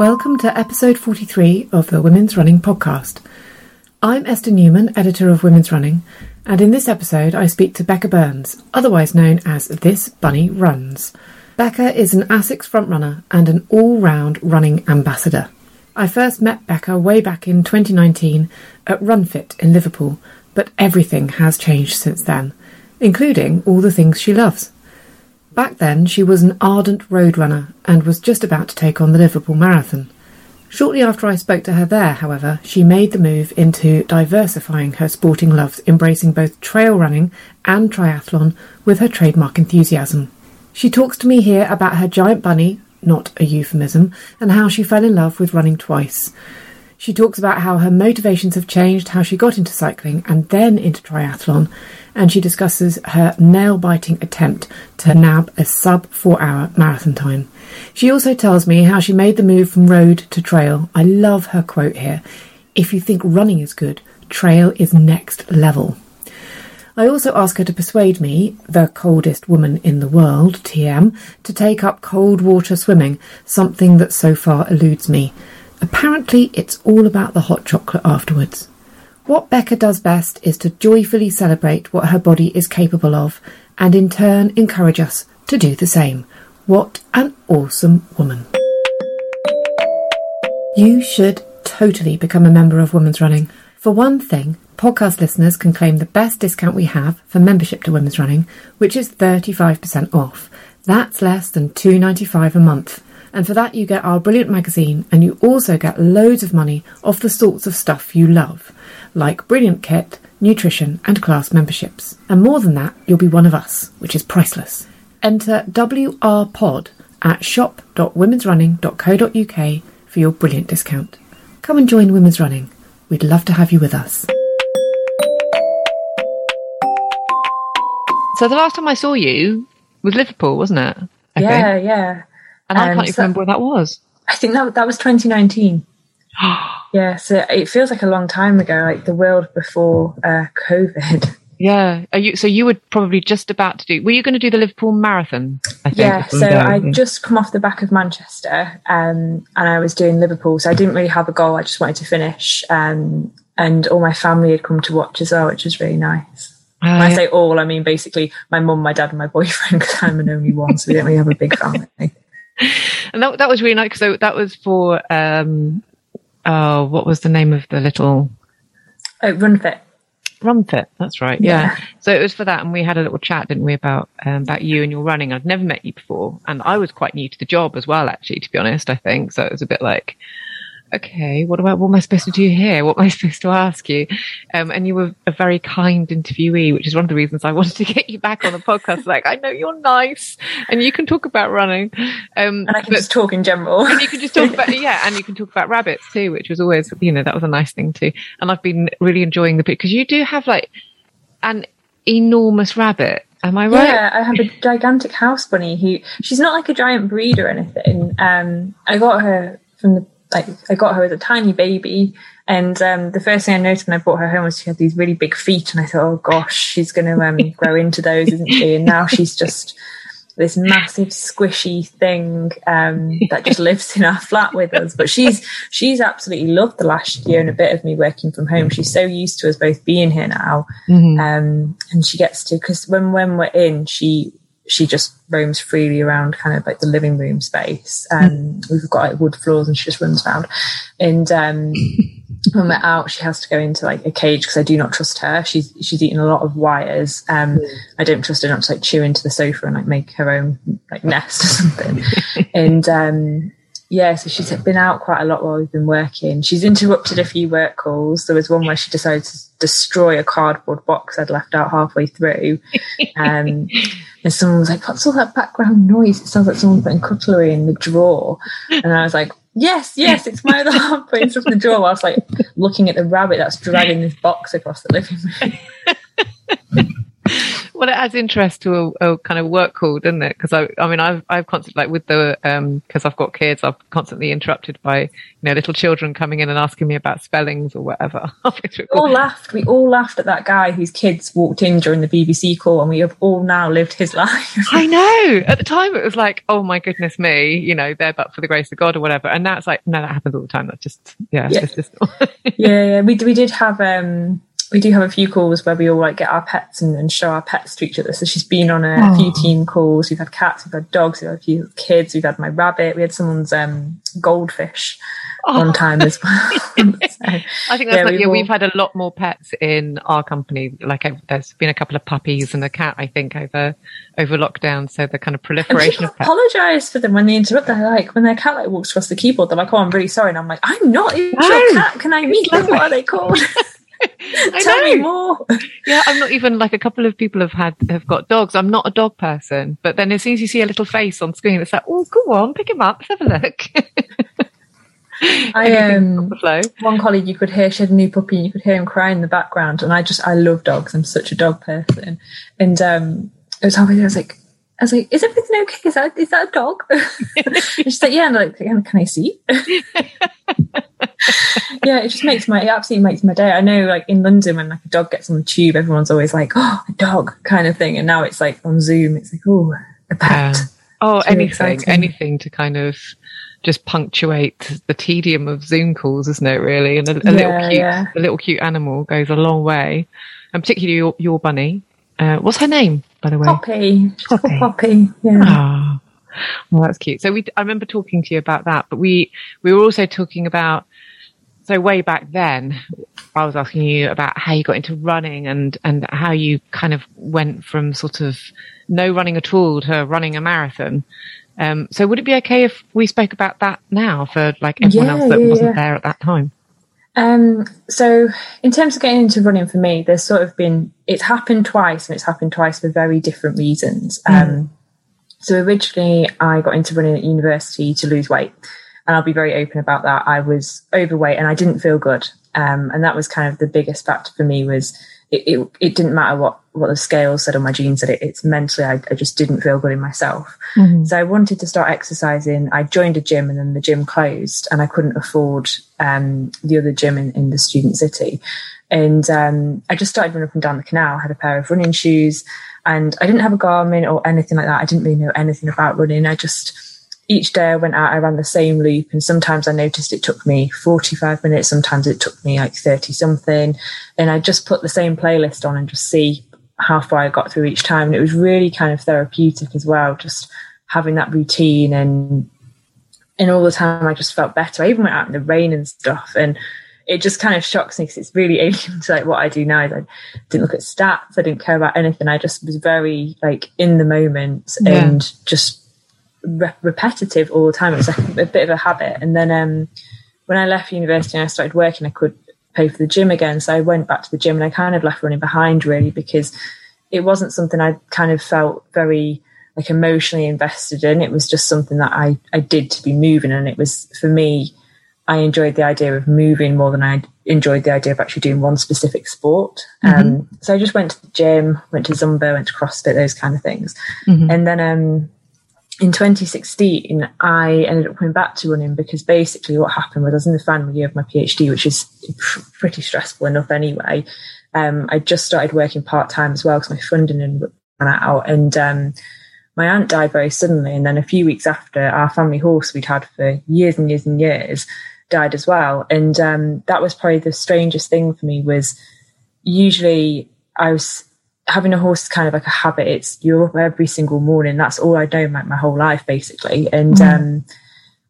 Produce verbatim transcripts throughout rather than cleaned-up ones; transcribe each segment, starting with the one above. Welcome to episode forty-three of the Women's Running podcast. I'm Esther Newman, editor of Women's Running, and in this episode I speak to Becca Burns, otherwise known as This Bunny Runs. Becca is an ASICS frontrunner and an all-round running ambassador. I first met Becca way back in twenty nineteen at RunFit in Liverpool, but everything has changed since then, including all the things she loves. Back then, she was an ardent road runner and was just about to take on the Liverpool Marathon. Shortly after I spoke to her there, however, she made the move into diversifying her sporting loves, embracing both trail running and triathlon with her trademark enthusiasm. She talks to me here about her giant bunny, not a euphemism, and how she fell in love with running twice. She talks about how her motivations have changed, how she got into cycling and then into triathlon, and she discusses her nail-biting attempt to nab a sub-four-hour marathon time. She also tells me how she made the move from road to trail. I love her quote here. If you think running is good, trail is next level. I also ask her to persuade me, the coldest woman in the world, T M, to take up cold water swimming, something that so far eludes me. Apparently, it's all about the hot chocolate afterwards. What Becca does best is to joyfully celebrate what her body is capable of and in turn encourage us to do the same. What an awesome woman. You should totally become a member of Women's Running. For one thing, podcast listeners can claim the best discount we have for membership to Women's Running, which is thirty-five percent off. That's less than two dollars and ninety-five cents a month. And for that you get our brilliant magazine, and you also get loads of money off the sorts of stuff you love, like brilliant kit, nutrition and class memberships. And more than that, you'll be one of us, which is priceless. Enter W R P O D at shop dot women's running dot co dot uk for your brilliant discount. Come and join Women's Running. We'd love to have you with us. So the last time I saw you was Liverpool, wasn't it? Okay. Yeah, yeah. And I can't even so, remember when that was. I think that that was twenty nineteen. Yeah, so it feels like a long time ago, like the world before uh, COVID. Yeah. Are you? So you were probably just about to do... Were you going to do the Liverpool Marathon? I think, yeah, so yeah. I'd just come off the back of Manchester um, and I was doing Liverpool, so I didn't really have a goal. I just wanted to finish. Um, and all my family had come to watch as well, which was really nice. Uh, when I say all, I mean basically my mum, my dad and my boyfriend, because I'm an only one, so we don't really have a big family. And that that was really nice because that was for um oh what was the name of the little oh, RunFit RunFit that's right yeah. yeah so it was for that, and we had a little chat, didn't we, about um about you and your running. I'd never met you before, and I was quite new to the job as well, actually, to be honest, I think. So it was a bit like okay, what, do I, what am I supposed to do here? What am I supposed to ask you? Um, and you were a very kind interviewee, which is one of the reasons I wanted to get you back on the podcast. Like, I know you're nice and you can talk about running. Um, and I can but, just talk in general. And you can just talk about, yeah, and you can talk about rabbits too, which was always, you know, that was a nice thing too. And I've been really enjoying the bit because you do have like an enormous rabbit. Am I right? Yeah, I have a gigantic house bunny who, she's not like a giant breed or anything. Um, I got her from the, like, I got her as a tiny baby. And um, the first thing I noticed when I brought her home was she had these really big feet. And I thought, oh gosh, she's going to um, grow into those, isn't she? And now she's just this massive squishy thing um, that just lives in our flat with us. But she's, she's absolutely loved the last year and a bit of me working from home. She's so used to us both being here now. Mm-hmm. Um, and she gets to, because when, when we're in, she, she just roams freely around kind of like the living room space. Um, we've got like wood floors and she just runs around. And um, when we're out, she has to go into like a cage because I do not trust her. She's she's eaten a lot of wires. Um, I don't trust her not to like chew into the sofa and like make her own like nest or something. And um, yeah, so she's been out quite a lot while we've been working. She's interrupted a few work calls. There was one where she decided to destroy a cardboard box I'd left out halfway through. Um, and someone was like, what's all that background noise? It sounds like someone putting cutlery in the drawer. And I was like, yes, yes, it's my alarm putting stuff in the drawer. Whilst like looking at the rabbit that's dragging this box across the living room. Well, it adds interest to a, a kind of work call, doesn't it? Because I, I mean, I've, I've constantly like with the, um, because I've got kids, I've constantly interrupted by, you know, little children coming in and asking me about spellings or whatever. We all laughed. We all laughed at that guy whose kids walked in during the B B C call, and we have all now lived his life. I know. At the time, it was like, oh my goodness me, you know, there but for the grace of God or whatever. And now it's like, no, that happens all the time. That's just, yeah, yeah, it's just. yeah, yeah. We we did have um. We do have a few calls where we all like get our pets and, and show our pets to each other. So she's been on a Aww. few team calls. We've had cats, we've had dogs, we've had a few kids, we've had my rabbit, we had someone's um, goldfish Aww. one time as well. So, I think that's yeah, like, we've, yeah, all... we've had a lot more pets in our company. Like I, there's been a couple of puppies and a cat, I think, over over lockdown. So the kind of proliferation of pets. I apologise for them when they interrupt. They're like, when their cat like walks across the keyboard, they're like, oh, I'm really sorry. And I'm like, I'm not even no. your cat. Can I meet them? What are they called? I Tell know. me more. Yeah, I'm not even like a couple of people have had have got dogs. I'm not a dog person, but then as soon as you see a little face on screen, it's like, oh, go on, pick him up, let's have a look. I um, one colleague you could hear, she had a new puppy, and you could hear him cry in the background. And I just, I love dogs. I'm such a dog person. And um, it was halfway through, I was like, I was like, is everything okay? Is that is that a dog? And she's like, yeah. And I'm like, can I see? Yeah, it just makes my, it absolutely makes my day. I know, like in London, when like a dog gets on the tube, everyone's always like, oh, a dog kind of thing. And now it's like on Zoom, it's like, oh, a pet. Yeah. Oh, it's anything, really anything to kind of just punctuate the tedium of Zoom calls, isn't it? Really, and a, a yeah, little cute, yeah. a little cute animal goes a long way, and particularly your, your bunny. Uh, what's her name, by the way? Poppy. Poppy. Poppy. Yeah. Oh. Well, that's cute. So we, I remember talking to you about that, but we, we were also talking about, so way back then, I was asking you about how you got into running and, and how you kind of went from sort of no running at all to running a marathon. Um, so would it be okay if we spoke about that now for like everyone yeah, else that yeah, wasn't yeah. there at that time? Um, so in terms of getting into running for me, there's sort of been, it's happened twice and it's happened twice for very different reasons. Mm. Um, So originally I got into running at university to lose weight, and I'll be very open about that. I was overweight and I didn't feel good. Um, and that was kind of the biggest factor for me was it, it, it didn't matter what, what the scales said or my genes said. It, it's mentally, I, I just didn't feel good in myself. Mm-hmm. So I wanted to start exercising. I joined a gym and then the gym closed and I couldn't afford um, the other gym in, in the student city. And um, I just started running up and down the canal. I had a pair of running shoes and I didn't have a Garmin or anything like that. I didn't really know anything about running. I just, each day I went out, I ran the same loop. And sometimes I noticed it took me forty-five minutes. Sometimes it took me like thirty something. And I just put the same playlist on and just see how far I got through each time. And it was really kind of therapeutic as well, just having that routine. And, and all the time I just felt better. I even went out in the rain and stuff. And it just kind of shocks me because it's really alien to like what I do now. Is I didn't look at stats. I didn't care about anything. I just was very like in the moment yeah. and just re- repetitive all the time. It's like a bit of a habit. And then um, when I left university and I started working, I could pay for the gym again. So I went back to the gym, and I kind of left running behind, really, because it wasn't something I kind of felt very like emotionally invested in. It was just something that I, I did to be moving. And it was, for me, I enjoyed the idea of moving more than I enjoyed the idea of actually doing one specific sport. Mm-hmm. Um, so I just went to the gym, went to Zumba, went to CrossFit, those kind of things. Mm-hmm. And then um, in twenty sixteen, I ended up coming back to running because basically what happened was I was in the final year of my PhD, which is pr- pretty stressful enough anyway. Um, I just started working part-time as well because my funding ran out, and um, my aunt died very suddenly. And then a few weeks after, our family horse we'd had for years and years and years died as well. And um, that was probably the strangest thing for me. Was usually I was having a horse is kind of like a habit. It's you're up every single morning. That's all I know my, my whole life, basically. And mm-hmm. um,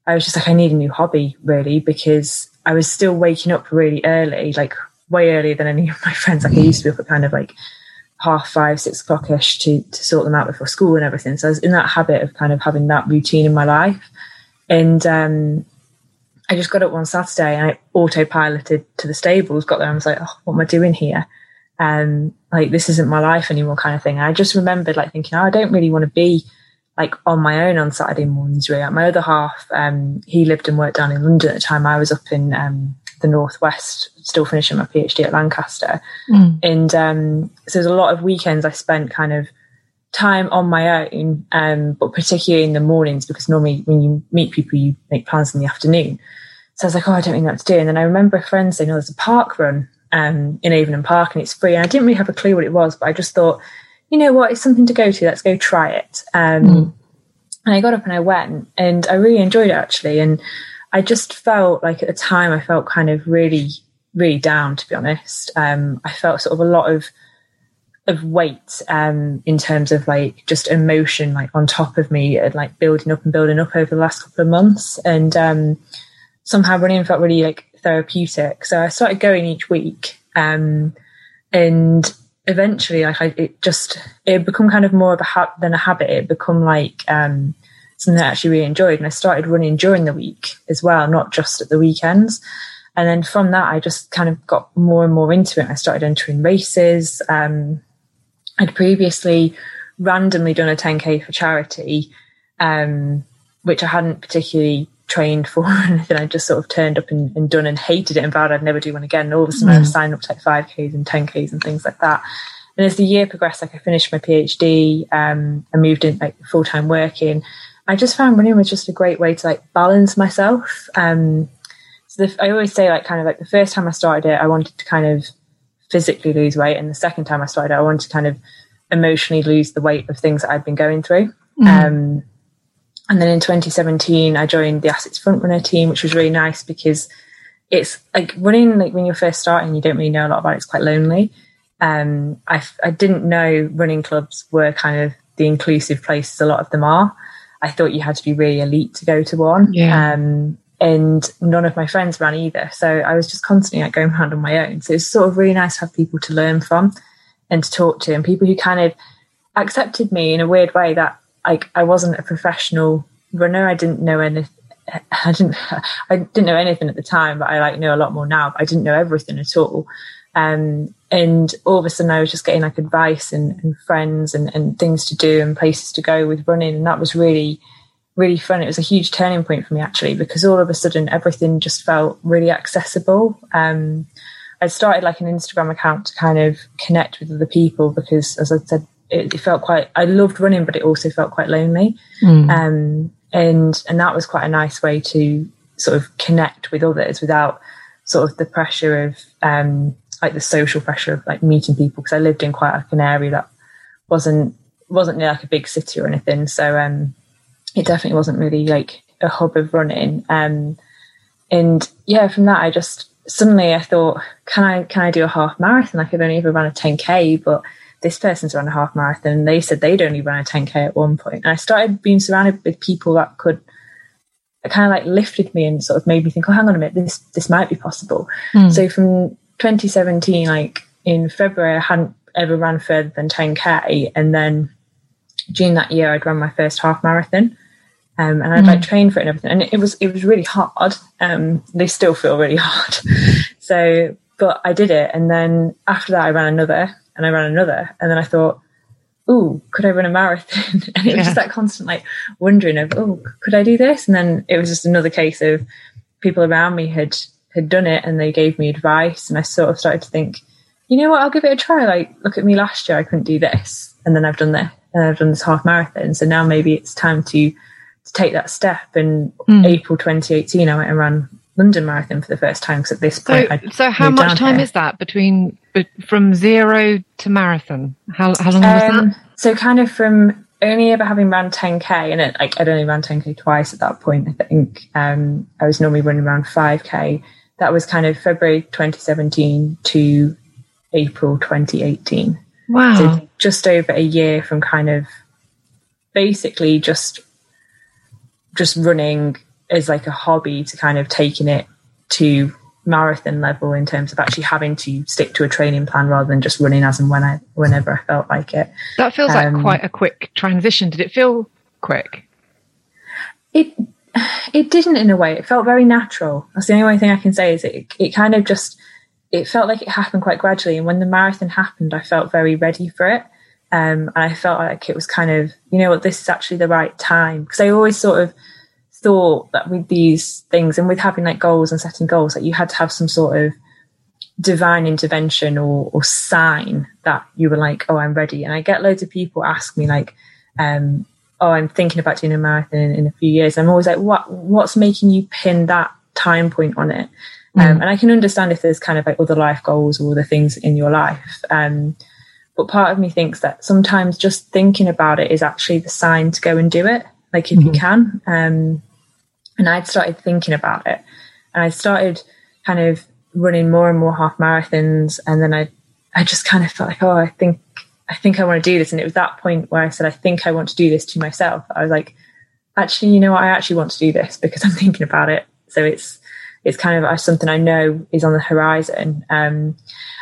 I was just like, I need a new hobby, really, because I was still waking up really early, like way earlier than any of my friends. Like I used to be up at kind of like half five, six o'clock-ish to, to sort them out before school and everything. So I was in that habit of kind of having that routine in my life. And um, I just got up one Saturday and I autopiloted to the stables, got there and was like, oh, what am I doing here? Um, like, this isn't my life anymore, kind of thing. And I just remembered like thinking, oh, I don't really want to be like on my own on Saturday mornings, really. Like, my other half, um, he lived and worked down in London at the time. I was up in um, the Northwest, still finishing my PhD at Lancaster. Mm. And um, so there's a lot of weekends I spent kind of time on my own, um, but particularly in the mornings, because normally when you meet people, you make plans in the afternoon. So I was like, oh, I don't really know what to do. And then I remember a friend saying, oh, there's a park run um in Avonham Park and it's free, and I didn't really have a clue what it was, but I just thought, you know what, it's something to go to, let's go try it. um mm. And I got up and I went, and I really enjoyed it, actually. And I just felt like at the time I felt kind of really really down, to be honest. um I felt sort of a lot of of weight um in terms of like just emotion like on top of me, and like building up and building up over the last couple of months. And um somehow running felt really like therapeutic, so I started going each week, um and eventually like I, it just it had become kind of more of a ha- than a habit. It had become like um something that I actually really enjoyed, and I started running during the week as well, not just at the weekends. And then from that I just kind of got more and more into it. I started entering races. um I'd previously randomly done a ten K for charity, um which I hadn't particularly trained for anything. I just sort of turned up and, and done and hated it and vowed I'd never do one again. And all of a sudden mm. I was signing up to like five Ks and ten Ks and things like that. And as the year progressed, like I finished my PhD, um I moved in like full-time working. I just found running was just a great way to like balance myself. Um so the, I always say like kind of like the first time I started it I wanted to kind of physically lose weight, and the second time I started it I wanted to kind of emotionally lose the weight of things that I'd been going through. mm. um And then in twenty seventeen, I joined the ASICS FrontRunner team, which was really nice because it's like running, like when you're first starting, you don't really know a lot about it. It's quite lonely. Um, I, I didn't know running clubs were kind of the inclusive places a lot of them are. I thought you had to be really elite to go to one. Yeah. Um, and none of my friends ran either. So I was just constantly like going around on my own. So it's sort of really nice to have people to learn from and to talk to, and people who kind of accepted me in a weird way that, like I wasn't a professional runner. I didn't know anything. I didn't. I didn't know anything at the time, but I like know a lot more now. But I didn't know everything at all. Um, and all of a sudden, I was just getting like advice and, and friends and, and things to do and places to go with running, and that was really, really fun. It was a huge turning point for me actually, because all of a sudden everything just felt really accessible. Um, I started like an Instagram account to kind of connect with other people because, as I said, It, it felt quite, I loved running, but it also felt quite lonely. Mm. Um, and, and that was quite a nice way to sort of connect with others without sort of the pressure of um, like the social pressure of like meeting people. Cause I lived in quite like an area that wasn't, wasn't like a big city or anything. So um, it definitely wasn't really like a hub of running. Um, and yeah, from that, I just, suddenly I thought, can I, can I do a half marathon? Like I've only ever run a ten K, but this person's run a half marathon, and they said they'd only run a ten K at one point. And I started being surrounded with people that could that kind of like lifted me and sort of made me think, oh, hang on a minute, this, this might be possible. Mm. So from twenty seventeen, like in February, I hadn't ever ran further than ten K. And then June that year, I'd run my first half marathon. Um, and I'd like trained for it and everything. And it, it was, it was really hard. Um, they still feel really hard. So, but I did it. And then after that, I ran another and I ran another. And then I thought, ooh, could I run a marathon? And it was yeah. just that constant like wondering of, oh, could I do this? And then it was just another case of people around me had, had done it and they gave me advice. And I sort of started to think, you know what, I'll give it a try. Like, look at me last year, I couldn't do this. And then I've done this and I've done this half marathon. So now maybe it's time to, to take that step. And mm. April twenty eighteen, I went and ran London Marathon for the first time, because at this point so, I'd so how much time here. Is that between from zero to marathon? How how long um, was that? So kind of from only ever having ran ten K, and it, like I'd only ran ten K twice at that point, I think. Um, I was normally running around five K. That was kind of February twenty seventeen to April twenty eighteen. Wow. So just over a year from kind of basically just just running as like a hobby to kind of taking it to marathon level in terms of actually having to stick to a training plan rather than just running as and when I, whenever I felt like it. That feels um, like quite a quick transition. Did it feel quick? It it didn't in a way. It felt very natural. That's the only thing I can say is it, it kind of just, it felt like it happened quite gradually. And when the marathon happened, I felt very ready for it. Um, and I felt like it was kind of, you know what, this is actually the right time. Because I always sort of thought that with these things and with having like goals and setting goals, that like you had to have some sort of divine intervention or, or sign that you were like, oh, I'm ready. And I get loads of people ask me like, um, oh, I'm thinking about doing a marathon in, in a few years. And I'm always like, what, what's making you pin that time point on it? Mm. Um, and I can understand if there's kind of like other life goals or other things in your life. Um, but part of me thinks that sometimes just thinking about it is actually the sign to go and do it. Like if mm. you can, um, and I'd started thinking about it and I started kind of running more and more half marathons. And then I, I just kind of felt like, oh, I think, I think I want to do this. And it was that point where I said, I think I want to do this to myself. I was like, actually, you know what? I actually want to do this because I'm thinking about it. So it's, it's kind of something I know is on the horizon. Um,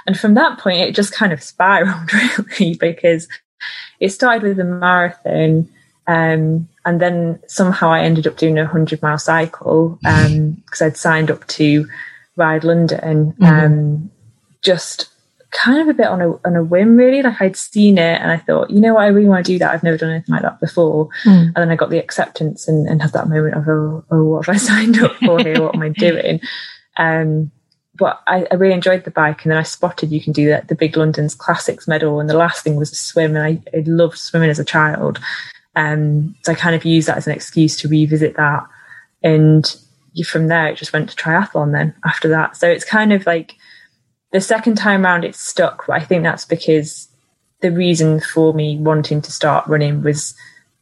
and from that point, it just kind of spiraled really, because it started with a marathon, um, and then somehow I ended up doing a hundred mile cycle because um, I'd signed up to Ride London, um, mm-hmm. just kind of a bit on a on a whim, really. Like I'd seen it and I thought, you know what, I really want to do that. I've never done anything like that before. Mm. And then I got the acceptance and, and had that moment of, oh, oh, what have I signed up for here? What am I doing? Um, but I, I really enjoyed the bike. And then I spotted you can do that, the Big London's Classics medal. And the last thing was a swim. And I, I loved swimming as a child. Um, so I kind of used that as an excuse to revisit that, and from there it just went to triathlon then after that. So it's kind of like the second time round it stuck, but I think that's because the reason for me wanting to start running was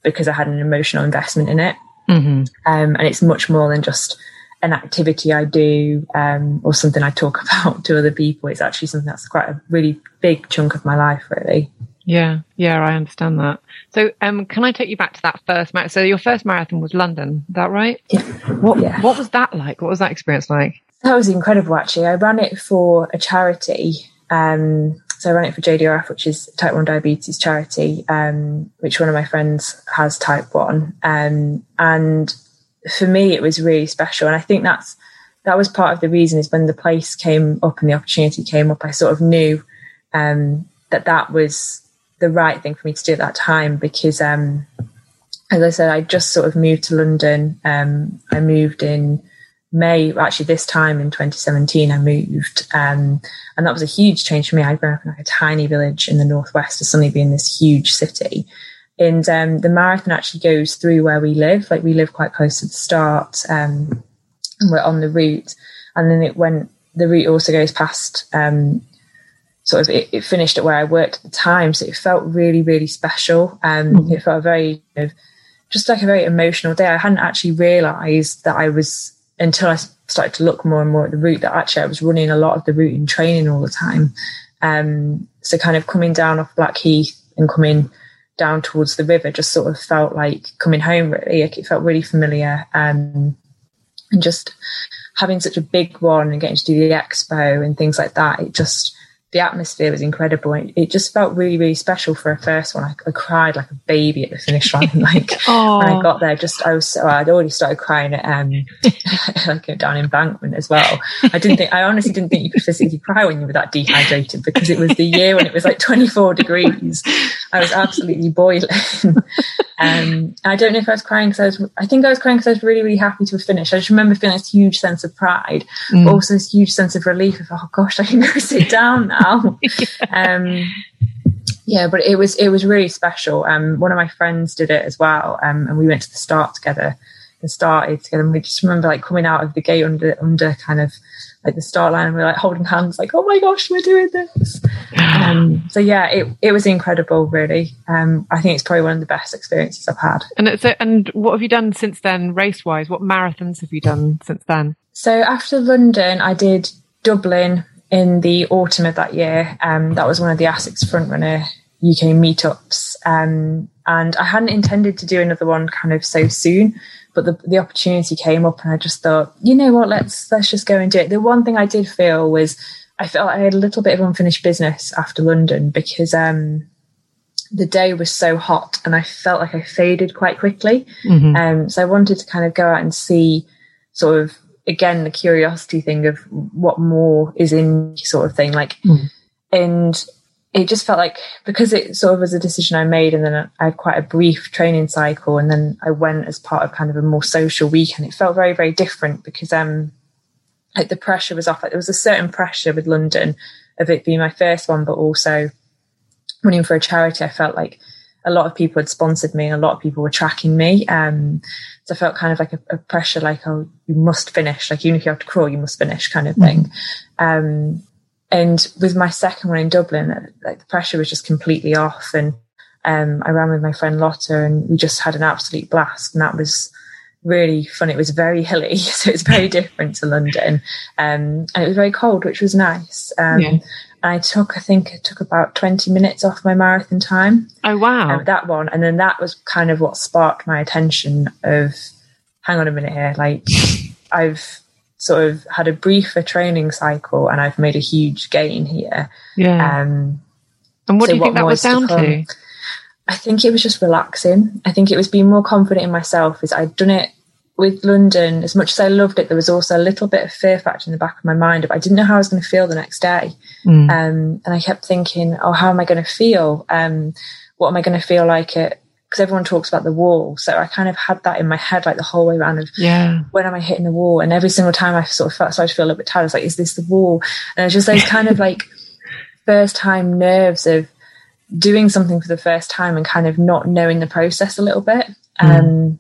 because I had an emotional investment in it. Mm-hmm. Um, and it's much more than just an activity I do um, or something I talk about to other people. It's actually something that's quite a really big chunk of my life, really. Yeah, yeah, I understand that. So um, can I take you back to that first marathon? So your first marathon was London, is that right? Yeah. What, yeah. what was that like? What was that experience like? That was incredible, actually. I ran it for a charity. Um, so I ran it for J D R F, which is type one diabetes charity, um, which one of my friends has type one. Um, and for me, it was really special. And I think that's that was part of the reason is when the place came up and the opportunity came up, I sort of knew um, that that was the right thing for me to do at that time, because um as I said, I just sort of moved to London. um I moved in May, actually this time in twenty seventeen I moved, um and that was a huge change for me. I grew up in like a tiny village in the northwest to suddenly being this huge city, and um the marathon actually goes through where we live. Like we live quite close to the start, um and we're on the route, and then it went the route also goes past um sort of it, it finished at where I worked at the time. So it felt really, really special. Um, mm. It felt very, you know, just like a very emotional day. I hadn't actually realised that I was, until I started to look more and more at the route, that actually I was running a lot of the route in training all the time. Um, so kind of coming down off Blackheath and coming down towards the river just sort of felt like coming home, really. Like it felt really familiar. Um, and just having such a big one and getting to do the expo and things like that, it just... the atmosphere was incredible. It just felt really, really special for a first one. I, I cried like a baby at the finish line. Like Aww. When I got there, just I was so I'd already started crying at um like down Embankment as well. I didn't think I honestly didn't think you could physically cry when you were that dehydrated, because it was the year when it was like twenty-four degrees. I was absolutely boiling. um, I don't know if I was crying because I was. I think I was crying because I was really, really happy to have finished. I just remember feeling this huge sense of pride, mm. but also this huge sense of relief of oh gosh, I can go sit down now. um yeah but it was it was really special. Um one of my friends did it as well, um and we went to the start together and started together, and we just remember like coming out of the gate under under kind of like the start line, and we were like holding hands like oh my gosh, we're doing this. Um so yeah, it it was incredible really. um I think it's probably one of the best experiences I've had. And it's a, and what have you done since then race wise? What marathons have you done since then? So after London I did Dublin in the autumn of that year. Um, that was one of the ASICS FrontRunner U K meetups. Um, and I hadn't intended to do another one kind of so soon, but the, the opportunity came up and I just thought, you know what, let's, let's just go and do it. The one thing I did feel was I felt I had a little bit of unfinished business after London, because um, the day was so hot and I felt like I faded quite quickly. Mm-hmm. Um, so I wanted to kind of go out and see sort of, again, the curiosity thing of what more is in sort of thing, like, mm. and it just felt like, because it sort of was a decision I made, and then I had quite a brief training cycle, and then I went as part of kind of a more social weekend. It felt very, very different because um, like the pressure was off. Like, there was a certain pressure with London of it being my first one, but also running for a charity. I felt like a lot of people had sponsored me and a lot of people were tracking me. Um, so I felt kind of like a, a pressure, like, oh, you must finish. Like, even if you have to crawl, you must finish kind of thing. Mm-hmm. Um, and with my second one in Dublin, like the pressure was just completely off. And um, I ran with my friend Lotta and we just had an absolute blast. And that was really fun. It was very hilly, so it's very different to London. Um, and it was very cold, which was nice. Um, yeah. I took, I think it took about twenty minutes off my marathon time. Oh, wow. Um, that one. And then that was kind of what sparked my attention of, hang on a minute here, like I've sort of had a briefer training cycle and I've made a huge gain here. Yeah. Um, and what so do you think that was down to? I think it was just relaxing. I think it was being more confident in myself, as I'd done it with London. As much as I loved it, there was also a little bit of fear factor in the back of my mind of I didn't know how I was going to feel the next day. Mm. Um, and I kept thinking, oh, how am I going to feel? Um, what am I going to feel like it? Because everyone talks about the wall. So I kind of had that in my head like the whole way around of yeah. when am I hitting the wall? And every single time I sort of felt, so I feel a little bit tired. I was like, is this the wall? And it's just those kind of like first time nerves of doing something for the first time and kind of not knowing the process a little bit. Mm. Um,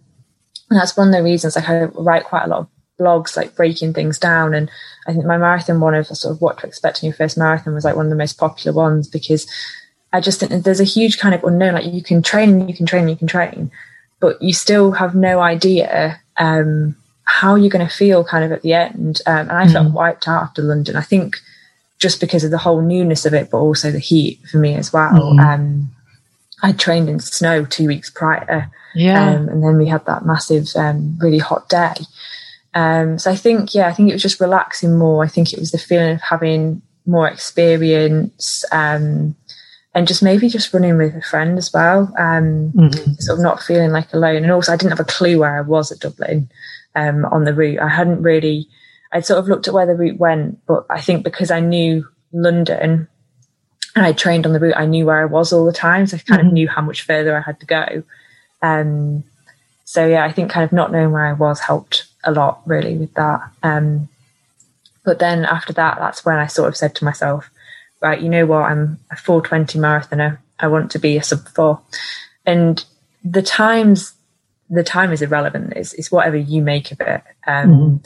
And that's one of the reasons, like, I write quite a lot of blogs, like breaking things down. And I think my marathon one of sort of what to expect in your first marathon was like one of the most popular ones, because I just think that there's a huge kind of unknown. Like, you can train, you can train, you can train, but you still have no idea um, how you're going to feel kind of at the end. Um, and I mm-hmm. felt wiped out after London, I think just because of the whole newness of it, but also the heat for me as well. Mm-hmm. Um, I trained in snow two weeks prior. Yeah. Um, and then we had that massive, um, really hot day. Um, so I think, yeah, I think it was just relaxing more. I think it was the feeling of having more experience, um, and just maybe just running with a friend as well. Um, mm-hmm. sort of not feeling like alone. And also I didn't have a clue where I was at Dublin, um, on the route. I hadn't really, I'd sort of looked at where the route went, but I think because I knew London, and I trained on the route, I knew where I was all the time. So I kind mm-hmm. of knew how much further I had to go. Um, so yeah, I think kind of not knowing where I was helped a lot really with that. Um, but then after that, that's when I sort of said to myself, right, you know what, I'm a four twenty marathoner. I want to be a sub four. And the times, the time is irrelevant. It's, it's whatever you make of it. Um, mm-hmm.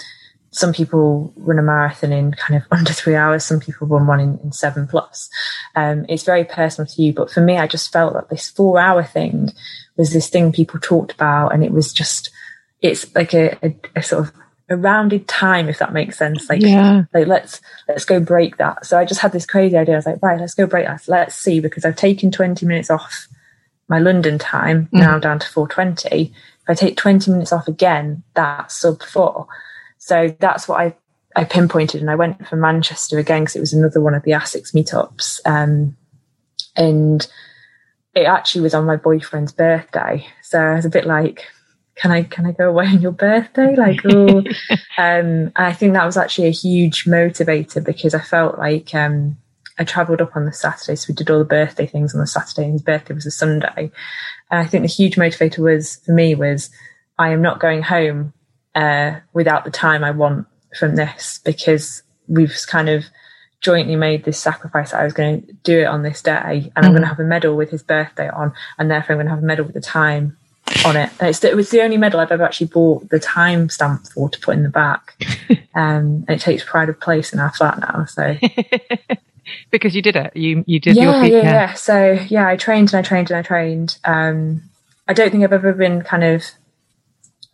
Some people run a marathon in kind of under three hours. Some people run one in, in seven plus. Um, it's very personal to you. But for me, I just felt that this four hour thing was this thing people talked about. And it was just, it's like a, a, a sort of a rounded time, if that makes sense. Like, yeah. like let's, let's go break that. So I just had this crazy idea. I was like, right, let's go break that. Let's see, because I've taken twenty minutes off my London time, mm. now down to four twenty. If I take twenty minutes off again, that's sub four. So that's what I I pinpointed and I went for Manchester again because it was another one of the ASICS meetups. Um, and it actually was on my boyfriend's birthday. So I was a bit like, can I can I go away on your birthday? Like, oh. um, I think that was actually a huge motivator because I felt like um, I travelled up on the Saturday. So we did all the birthday things on the Saturday and his birthday was a Sunday. And I think the huge motivator was, for me, was I am not going home uh, without the time I want from this, because we've kind of jointly made this sacrifice that I was going to do it on this day, and mm-hmm. I'm going to have a medal with his birthday on, and therefore I'm going to have a medal with the time on it. And it's, it was the only medal I've ever actually bought the time stamp for to put in the back. um, and it takes pride of place in our flat now. So because you did it, you you did yeah, your feet, yeah, yeah yeah. So yeah, I trained and I trained and I trained. Um, I don't think I've ever been kind of,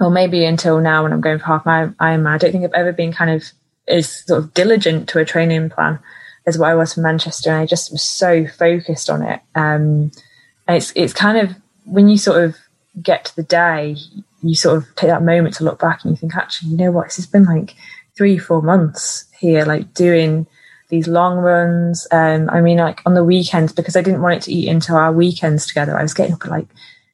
or maybe until now when I'm going for half my Ironman, I don't think I've ever been kind of as sort of diligent to a training plan as what I was for Manchester. And I just was so focused on it. Um, and it's it's kind of, when you sort of get to the day, you sort of take that moment to look back and you think, actually, you know what, this has been like three, four months here, like doing these long runs. Um, I mean, like on the weekends, because I didn't want it to eat into our weekends together, I was getting up at like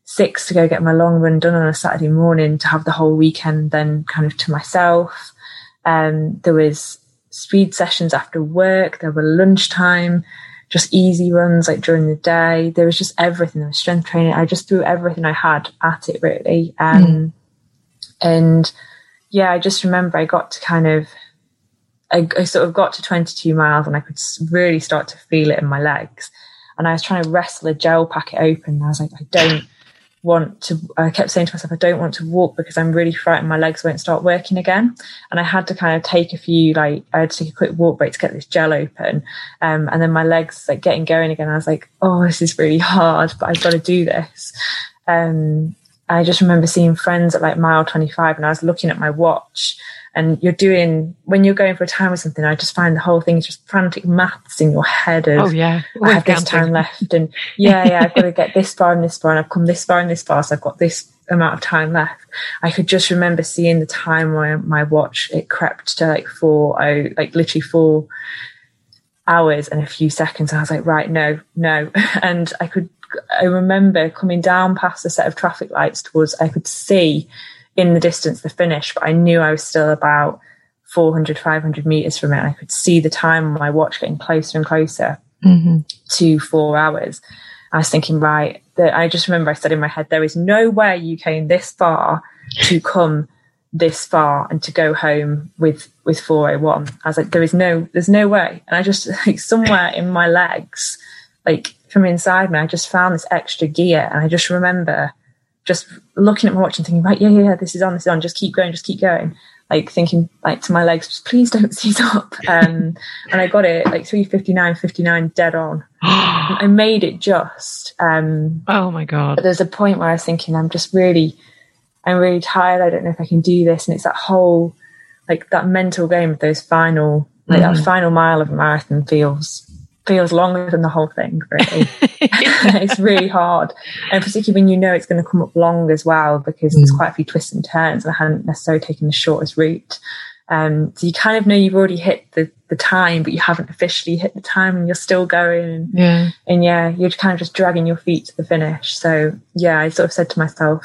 six to go get my long run done on a Saturday morning to have the whole weekend then kind of to myself. Um, there was speed sessions after work. There were lunchtime, just easy runs like during the day. There was just everything. There was strength training. I just threw everything I had at it, really. Um, mm. And yeah, I just remember I got to kind of, I, I sort of got to twenty-two miles and I could really start to feel it in my legs. And I was trying to wrestle a gel packet open. And I was like, I don't want to, I kept saying to myself, I don't want to walk because I'm really frightened my legs won't start working again. And I had to kind of take a few, like, I had to take a quick walk break to get this gel open. Um, and then my legs, like, getting going again, I was like, oh, this is really hard, but I've got to do this. Um, I just remember seeing friends at like mile twenty-five and I was looking at my watch, and you're doing, when you're going for a time or something, I just find the whole thing is just frantic maths in your head of, oh yeah, I have counting. This time left, and yeah, yeah, I've got to get this far and this far, and I've come this far and this far, so I've got this amount of time left. I could just remember seeing the time on my watch, it crept to like four, oh, like literally four hours and a few seconds. And I was like, right, no, no. And I could, I remember coming down past a set of traffic lights towards, I could see in the distance the finish, but I knew I was still about four hundred, five hundred meters from it. And I could see the time on my watch getting closer and closer mm-hmm. to four hours. I was thinking, right, that I just remember I said in my head, there is no way you came this far to come this far and to go home with, with four oh one. I was like, there is no, there's no way. And I just, like, somewhere in my legs, like from inside me, I just found this extra gear. And I just remember just looking at my watch and thinking, right, yeah, yeah, yeah, this is on, this is on, just keep going, just keep going. Like thinking like to my legs, just please don't seize up. Um, and I got it like three fifty-nine fifty-nine dead on. I made it just. Um, oh my God. But there's a point where I was thinking, I'm just really, I'm really tired. I don't know if I can do this. And it's that whole, like that mental game of those final, like mm. that final mile of a marathon feels feels longer than the whole thing, really. It's really hard, and particularly when you know it's going to come up long as well, because mm. there's quite a few twists and turns, and I hadn't necessarily taken the shortest route. Um so you kind of know you've already hit the the time, but you haven't officially hit the time, and you're still going, and yeah, and yeah you're kind of just dragging your feet to the finish. So yeah, I sort of said to myself,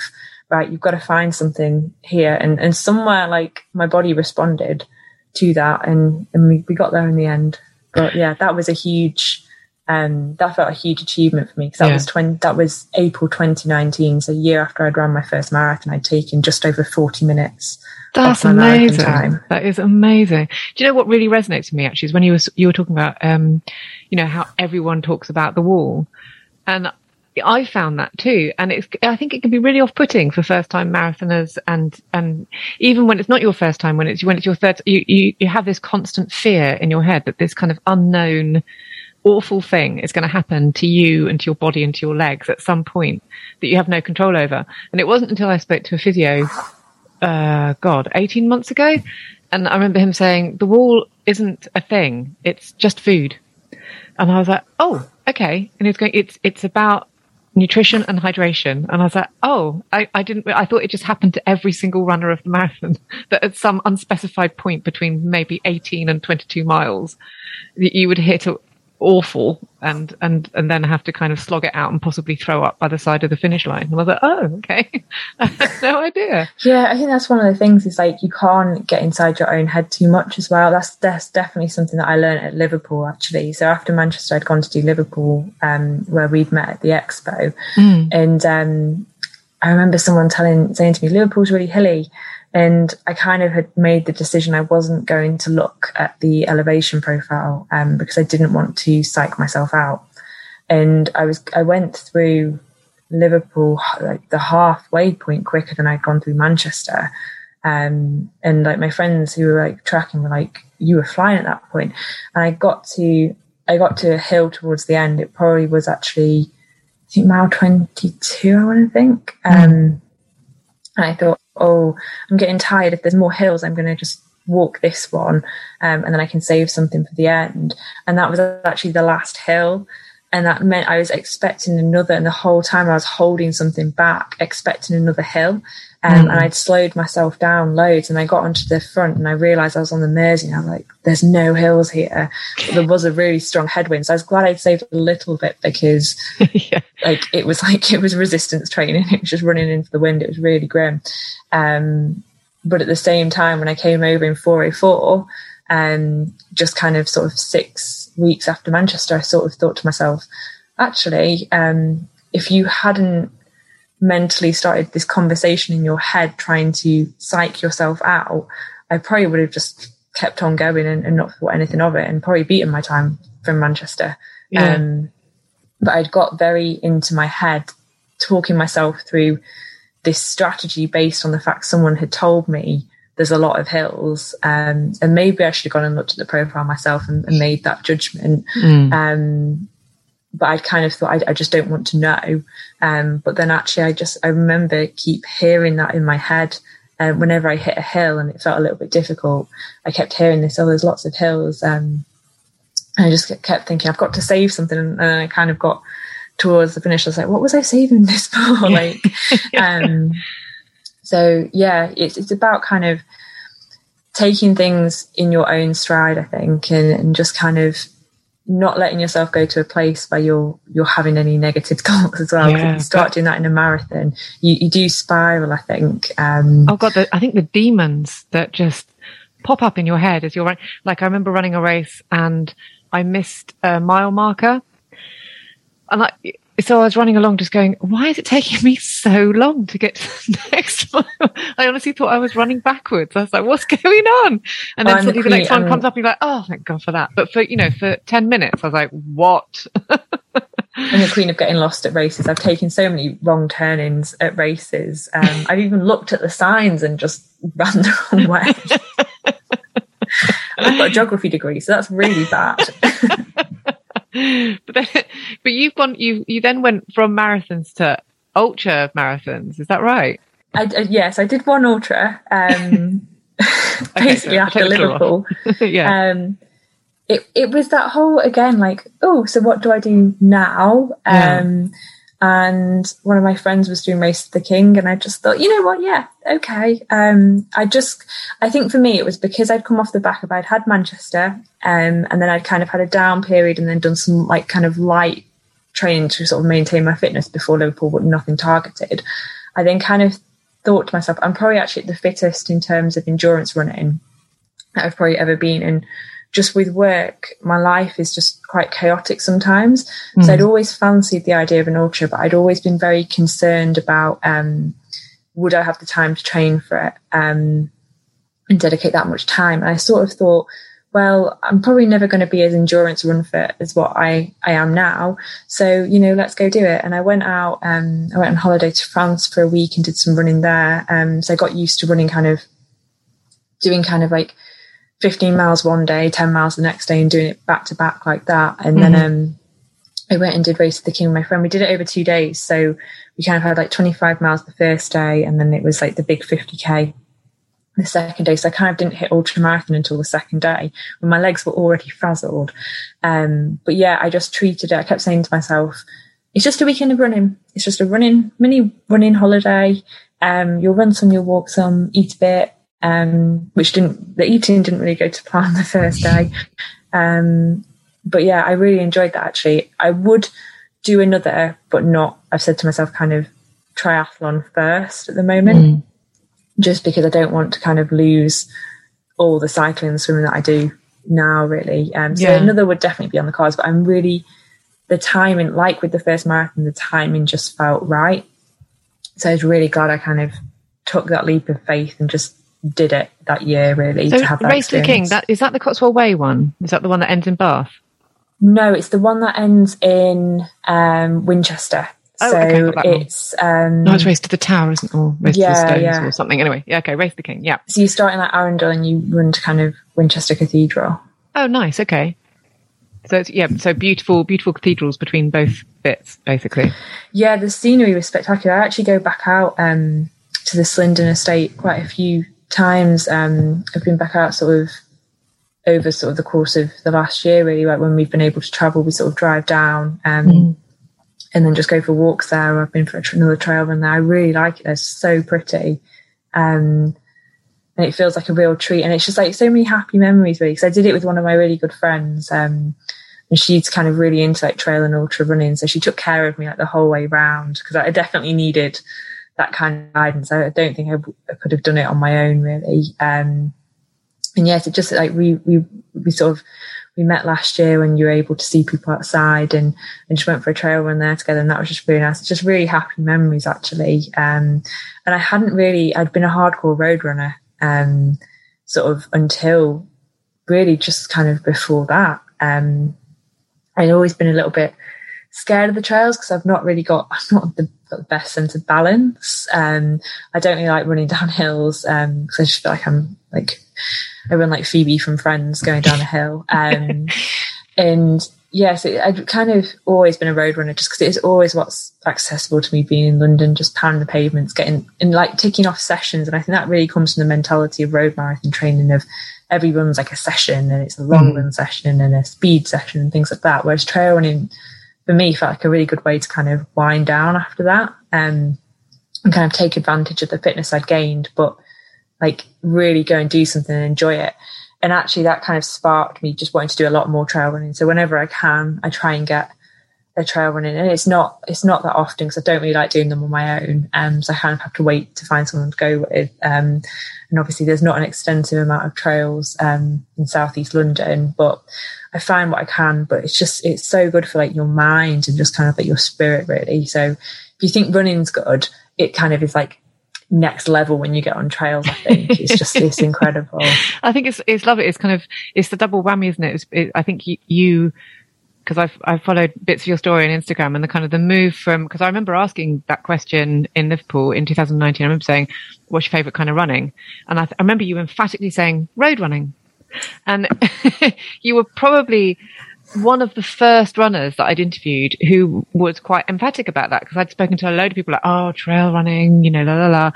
right, you've got to find something here, and and somewhere like my body responded to that, and and we, we got there in the end. But yeah, that was a huge, um, that felt a huge achievement for me, because that yeah. was twenty, that was April twenty nineteen. So a year after I'd run my first marathon, I'd taken just over forty minutes. That's off my amazing. Time. That is amazing. Do you know what really resonates with me actually is when you were you were talking about, um, you know, how everyone talks about the wall, and I found that too, and it's. I think it can be really off-putting for first-time marathoners, and and even when it's not your first time, when it's when it's your third, you, you you have this constant fear in your head that this kind of unknown, awful thing is going to happen to you and to your body and to your legs at some point that you have no control over. And it wasn't until I spoke to a physio, uh, God, eighteen months ago, and I remember him saying the wall isn't a thing; it's just food. And I was like, oh, okay. And he was going, it's it's about nutrition and hydration. And I was like, oh, I, I didn't, I thought it just happened to every single runner of the marathon, that at some unspecified point between maybe eighteen and twenty-two miles, that you would hit a, awful and and and then have to kind of slog it out and possibly throw up by the side of the finish line. And I was like, oh, okay. I had no idea. Yeah, I think that's one of the things, is like you can't get inside your own head too much as well. That's that's definitely something that I learned at Liverpool, actually. So after Manchester, I'd gone to do Liverpool, um where we'd met at the expo. Mm. And um I remember someone telling saying to me, Liverpool's really hilly. And I kind of had made the decision I wasn't going to look at the elevation profile um, because I didn't want to psych myself out. And I was I went through Liverpool like the halfway point quicker than I'd gone through Manchester. Um, and like my friends who were like tracking were like, you were flying at that point. And I got to I got to a hill towards the end. It probably was actually I think mile twenty-two. I want to think. Um, mm. And I thought, oh, I'm getting tired. If there's more hills, I'm going to just walk this one um, and then I can save something for the end. And that was actually the last hill. And that meant I was expecting another, and the whole time I was holding something back, expecting another hill. Um, mm-hmm. And I'd slowed myself down loads, and I got onto the front and I realised I was on the Mersey, and I was like, there's no hills here. But there was a really strong headwind. So I was glad I'd saved a little bit, because yeah. like it was like it was resistance training. It was just running into the wind. It was really grim. Um, but at the same time, when I came over in four oh four, um, just kind of sort of six weeks after Manchester, I sort of thought to myself, actually, um, if you hadn't mentally started this conversation in your head trying to psych yourself out, I probably would have just kept on going and, and not thought anything of it, and probably beaten my time from Manchester. Yeah. Um, but I'd got very into my head, talking myself through this strategy based on the fact someone had told me there's a lot of hills, um, and maybe I should have gone and looked at the profile myself and, and made that judgment. Mm. Um, but I kind of thought, I, I just don't want to know. Um, but then actually I just, I remember keep hearing that in my head. Uh, whenever I hit a hill and it felt a little bit difficult, I kept hearing this, oh, there's lots of hills. Um, and I just kept thinking, I've got to save something. And I kind of got towards the finish. I was like, what was I saving this for? like, um, So, yeah, it's it's about kind of taking things in your own stride, I think, and, and just kind of not letting yourself go to a place where you're you're having any negative thoughts as well. Yeah, if you start doing that in a marathon, you, you do spiral, I think. Um, oh, God, the, I think the demons that just pop up in your head as you're running. Like, I remember running a race and I missed a mile marker. And I... So I was running along just going, why is it taking me so long to get to the next one? I honestly thought I was running backwards. I was like, what's going on? And then I'm suddenly the next one comes up and you're like, oh, thank God for that. But for, you know, for ten minutes, I was like, what? I'm the queen of getting lost at races. I've taken so many wrong turn-ins at races. Um, I've even looked at the signs and just ran the wrong way. And I've got a geography degree, so that's really bad. But then, but you've gone. You you then went from marathons to ultra marathons. Is that right? I, uh, yes, I did one ultra. Um, basically okay, so after Liverpool. yeah. Um, it it was that whole again like oh so what do I do now? Um, yeah. And one of my friends was doing Race to the King, and I just thought, you know what, yeah, okay. Um, I just, I think for me it was because I'd come off the back of, I'd had Manchester, um, and then I'd kind of had a down period and then done some like kind of light training to sort of maintain my fitness before Liverpool, but nothing targeted. I then kind of thought to myself, I'm probably actually the fittest in terms of endurance running that I've probably ever been in. Just with work, my life is just quite chaotic sometimes. Mm. So I'd always fancied the idea of an ultra, but I'd always been very concerned about um, would I have the time to train for it um, and dedicate that much time. And I sort of thought, well, I'm probably never going to be as endurance run fit as what I, I am now. So, you know, let's go do it. And I went out, um, I went on holiday to France for a week and did some running there. Um, so I got used to running kind of, doing kind of like, fifteen miles one day, ten miles the next day, and doing it back to back like that. And mm-hmm. then um, I went and did Race to the King with my friend. We did it over two days. So we kind of had like twenty-five miles the first day, and then it was like the big fifty K the second day. So I kind of didn't hit ultra marathon until the second day when my legs were already frazzled. Um, but yeah, I just treated it. I kept saying to myself, it's just a weekend of running. It's just a running, mini running holiday. Um, you'll run some, you'll walk some, eat a bit, um, which didn't, the eating didn't really go to plan the first day. Um, but yeah, I really enjoyed that actually. I would do another, but not, I've said to myself, kind of triathlon first at the moment, mm. just because I don't want to kind of lose all the cycling and swimming that I do now really. Um, so yeah. another would definitely be on the cards, but I'm really, the timing, like with the first marathon, the timing just felt right. So I was really glad I kind of took that leap of faith and just did it that year, really. So to have that Race to the King, that, is that the Cotswold Way one? Is that the one that ends in Bath? No, it's the one that ends in um, Winchester. Oh, so okay, got that it's um, no, it's Race to the Tower, isn't it? Or Race yeah, to the Stones yeah. or something. Anyway, yeah, okay, Race to the King, yeah. So you start in like Arundel and you run to kind of Winchester Cathedral. Oh, nice, okay. So it's, yeah, so beautiful, beautiful cathedrals between both bits, basically. Yeah, the scenery was spectacular. I actually go back out um, to the Slindon Estate quite a few times. Um, I've been back out sort of over sort of the course of the last year, really. Like when we've been able to travel, we sort of drive down um, mm. and then just go for walks there. I've been for another trail run there. I really like it. It's so pretty. Um, and it feels like a real treat. And it's just like so many happy memories, really. Because I did it with one of my really good friends. Um, and she's kind of really into like trail and ultra running. So she took care of me like the whole way round because I definitely needed that kind of guidance. I don't think I, w- I could have done it on my own, really. Um, and yes, it just like we, we, we sort of, we met last year when you were able to see people outside and, and just went for a trail run there together. And that was just really nice. It's just really happy memories, actually. Um, and I hadn't really, I'd been a hardcore road runner. Um, sort of until really just kind of before that. Um, I'd always been a little bit scared of the trails because I've not really got, I'm not the, got the best sense of balance. Um, I don't really like running down hills because um, I just feel like I'm like, I run like Phoebe from Friends going down a hill. Um, and yes, yeah, so I've kind of always been a road runner just because it is always what's accessible to me being in London, just pounding the pavements, getting and like ticking off sessions. And I think that really comes from the mentality of road marathon training of every run's like a session and it's a long mm. run session and a speed session and things like that. Whereas trail running for me felt like a really good way to kind of wind down after that um, and kind of take advantage of the fitness I'd gained, but like really go and do something and enjoy it. And actually that kind of sparked me just wanting to do a lot more trail running. So whenever I can, I try and get a trail running. And it's not it's not that often because I don't really like doing them on my own. Um, so I kind of have to wait to find someone to go with. Um, and obviously there's not an extensive amount of trails um, in Southeast London, but I find what I can. But it's just, it's so good for like your mind and just kind of like your spirit really. So if you think running's good, it kind of is like, next level when you get on trails. I think it's just it's incredible. I think it's it's lovely. It's kind of it's the double whammy, isn't it? It's, it I think you because I've I've followed bits of your story on Instagram and the kind of the move from because I remember asking that question in Liverpool in two thousand nineteen. I remember saying, "What's your favourite kind of running?" And I, th- I remember you emphatically saying road running, and you were probably one of the first runners that I'd interviewed who was quite emphatic about that because I'd spoken to a load of people like, oh, trail running, you know, la, la, la.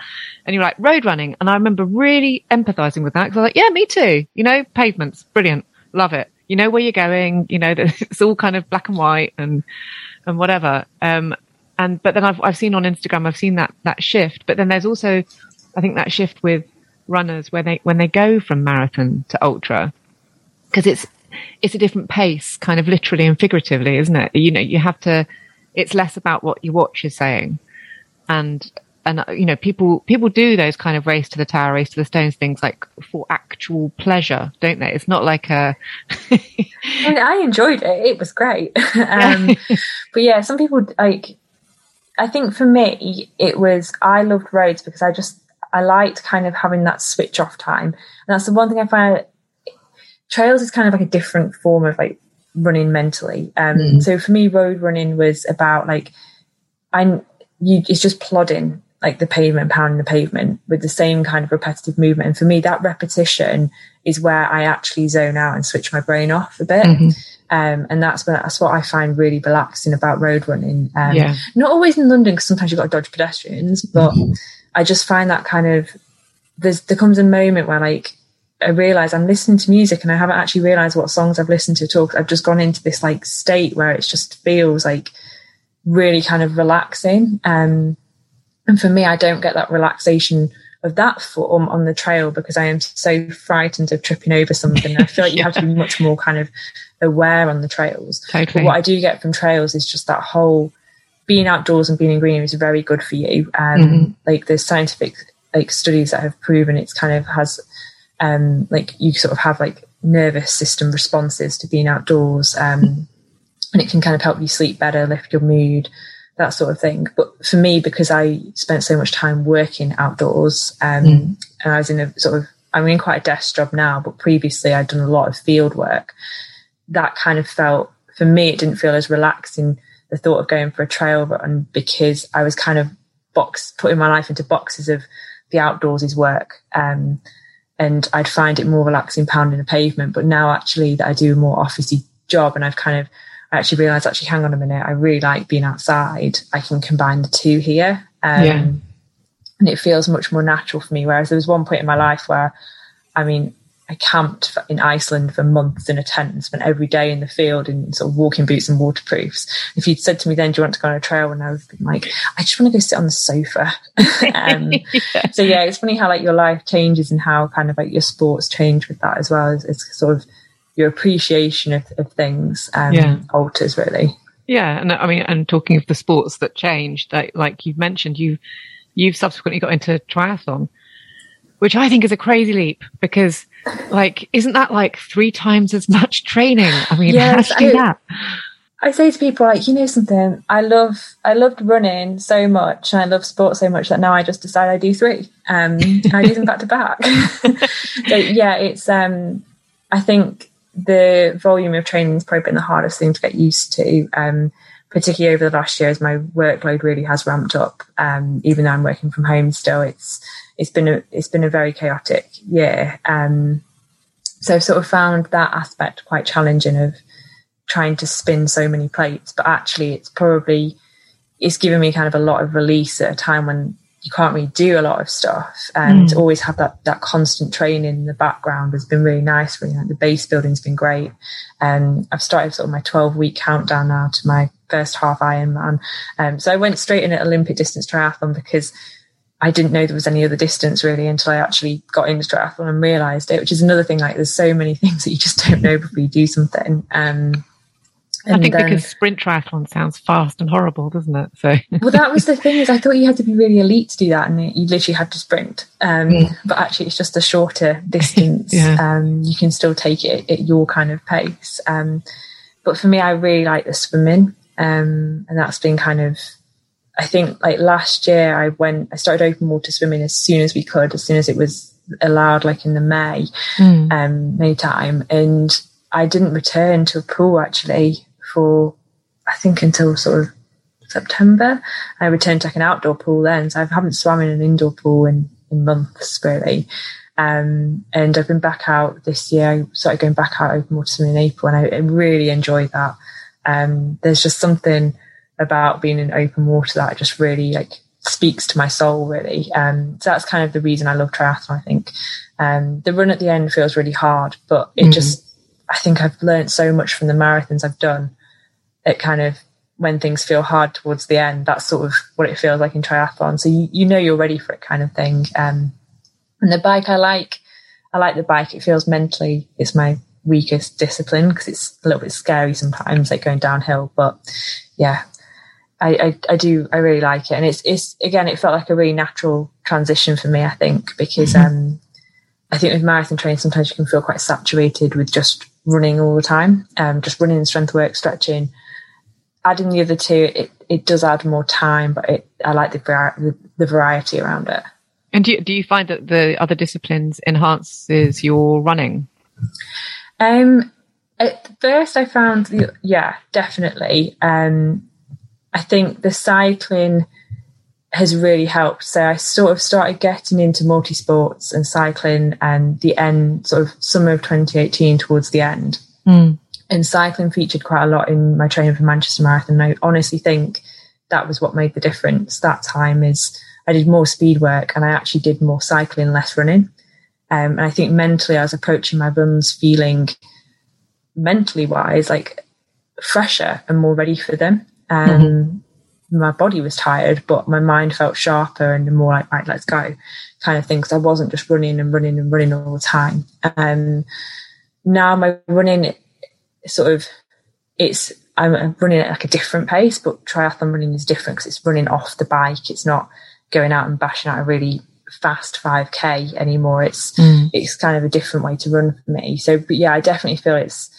And you're like, road running. And I remember really empathising with that because I was like, yeah, me too. You know, pavements, brilliant, love it. You know where you're going, you know, it's all kind of black and white and and whatever. Um, and but then I've I've seen on Instagram, I've seen that that shift. But then there's also, I think, that shift with runners where they when they go from marathon to ultra because it's, it's a different pace kind of literally and figuratively, isn't it? You know, you have to, it's less about what your watch is saying. And, and, you know, people, people do those kind of race to the tower, race to the stones things like for actual pleasure, don't they? It's not like a, and I enjoyed it. It was great. um, but yeah, some people like, I think for me, it was, I loved roads because I just, I liked kind of having that switch off time. And that's the one thing I find trails is kind of like a different form of like running mentally. Um, mm. So for me, road running was about like, I'm, you, it's just plodding like the pavement, pounding the pavement with the same kind of repetitive movement. And for me, that repetition is where I actually zone out and switch my brain off a bit. Mm-hmm. Um, and that's what, that's what I find really relaxing about road running. Um, yeah. Not always in London, because sometimes you've got to dodge pedestrians, but mm-hmm. I just find that kind of, there's, there comes a moment where like, I realise I'm listening to music and I haven't actually realised what songs I've listened to at all. I've just gone into this like state where it just feels like really kind of relaxing. Um, and for me, I don't get that relaxation of that form on the trail because I am so frightened of tripping over something. I feel like you yeah. have to be much more kind of aware on the trails. Totally. But what I do get from trails is just that whole being outdoors and being in greenery is very good for you. Um, mm-hmm. Like there's scientific like studies that have proven it's kind of has um, like you sort of have like nervous system responses to being outdoors, um, mm-hmm. and it can kind of help you sleep better, lift your mood, that sort of thing. But for me, because I spent so much time working outdoors, um, mm. and I was in a sort of, I'm in quite a desk job now, but previously I'd done a lot of field work. That kind of felt, for me, it didn't feel as relaxing, the thought of going for a trail run, because I was kind of box, putting my life into boxes of the outdoors is work. Um, and I'd find it more relaxing pounding the pavement. But now actually that I do a more officey job and I've kind of, I actually realised, actually, hang on a minute, I really like being outside. I can combine the two here. Um, yeah. And it feels much more natural for me. Whereas there was one point in my life where, I mean, I camped for, in Iceland for months in a tent and spent every day in the field in sort of walking boots and waterproofs. If you'd said to me then, do you want to go on a trail? And I would be like, I just want to go sit on the sofa. um, yeah. So, yeah, it's funny how like your life changes and how kind of like your sports change with that as well. It's, it's sort of, your appreciation of, of things um, yeah. alters really. Yeah. And I mean, and talking of the sports that changed, that, like you've mentioned, you, you've subsequently got into triathlon, which I think is a crazy leap because like, isn't that like three times as much training? I mean, yes, how do you do that? I say to people like, you know something, I love, I loved running so much and I love sports so much that now I just decide I do three. Um, and I do them back to back. So yeah, it's, um, I think, the volume of training has probably been the hardest thing to get used to, um, particularly over the last year as my workload really has ramped up. Um, even though I'm working from home still, it's it's been a it's been a very chaotic year. Um, so I've sort of found that aspect quite challenging of trying to spin so many plates. But actually, it's probably it's given me kind of a lot of release at a time when you can't really do a lot of stuff, and mm. to always have that that constant training in the background has been really nice. Really, like the base building's been great, and um, I've started sort of my twelve week countdown now to my first half Ironman. Um, so I went straight in at Olympic distance triathlon because I didn't know there was any other distance really until I actually got into triathlon and realised it. Which is another thing. Like, there's so many things that you just don't know before you do something. Um, And I think then, because sprint triathlon sounds fast and horrible, doesn't it? So well, that was the thing is I thought you had to be really elite to do that, and you literally had to sprint. Um, mm. But actually, it's just a shorter distance. yeah. Um, you can still take it at your kind of pace. Um, but for me, I really like the swimming, um, and that's been kind of. I think like last year, I went. I started open water swimming as soon as we could, as soon as it was allowed, like in the May, mm. um, May time, and I didn't return to a pool actually. For I think until sort of September, I returned to like an outdoor pool then. So I haven't swam in an indoor pool in, in months really. Um, and I've been back out this year. I started going back out open water swimming in April, and I, I really enjoy that. Um, there's just something about being in open water that just really like speaks to my soul really. Um, so that's kind of the reason I love triathlon. I think um, the run at the end feels really hard, but it mm-hmm. just I think I've learned so much from the marathons I've done. It kind of, when things feel hard towards the end, that's sort of what it feels like in triathlon. So you, you know you're ready for it kind of thing. Um, and the bike, I like, I like the bike. It feels mentally, it's my weakest discipline because it's a little bit scary sometimes, like going downhill. But yeah, I, I, I do, I really like it. And it's, it's again, it felt like a really natural transition for me, I think, because um, I think with marathon training, sometimes you can feel quite saturated with just running all the time, um, just running, strength work, stretching. Adding the other two, it, it does add more time, but it, I like the, the the variety around it. And do you, do you find that the other disciplines enhances your running? Um, at first, I found, the, yeah, definitely. Um, I think the cycling has really helped. So I sort of started getting into multi-sports and cycling and the end, sort of summer of twenty eighteen towards the end. Mm. And cycling featured quite a lot in my training for Manchester Marathon. I honestly think that was what made the difference. That time is I did more speed work and I actually did more cycling, less running. Um, and I think mentally I was approaching my runs feeling mentally wise, like fresher and more ready for them. Um, mm-hmm. my body was tired, but my mind felt sharper and more like, right, let's go kind of thing. Because I wasn't just running and running and running all the time. Um, now my running sort of, it's, I'm running at like a different pace, but triathlon running is different because it's running off the bike. It's not going out and bashing out a really fast five K anymore. It's mm. it's kind of a different way to run for me. So, but yeah, I definitely feel it's,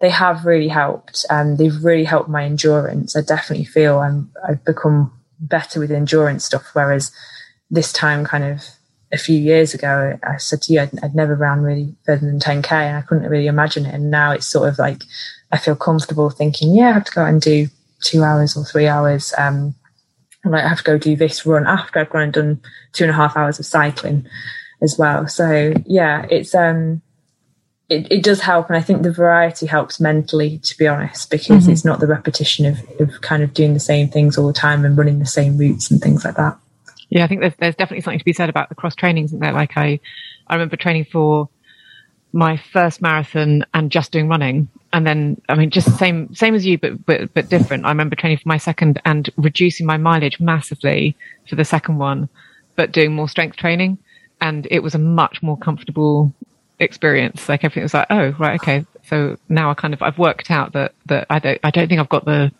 they have really helped. Um, they've really helped my endurance. I definitely feel I'm, I've become better with endurance stuff. Whereas this time, kind of a few years ago, I said to you, I'd, I'd never ran really further than ten K, and I couldn't really imagine it. And now it's sort of like, I feel comfortable thinking, yeah, I have to go out and do two hours or three hours. Um, like I have to go do this run after I've gone and done two and a half hours of cycling as well. So yeah, it's um, it, it does help, and I think the variety helps mentally, to be honest, because mm-hmm. it's not the repetition of, of kind of doing the same things all the time and running the same routes and things like that. Yeah, I think there's there's definitely something to be said about the cross training, isn't there? Like I, I remember training for my first marathon and just doing running. And then, I mean, just the same, same as you, but, but, but different. I remember training for my second and reducing my mileage massively for the second one, but doing more strength training. And it was a much more comfortable experience. Like everything was like, oh, right. Okay. So now I kind of, I've worked out that, that I don't, I don't think I've got the,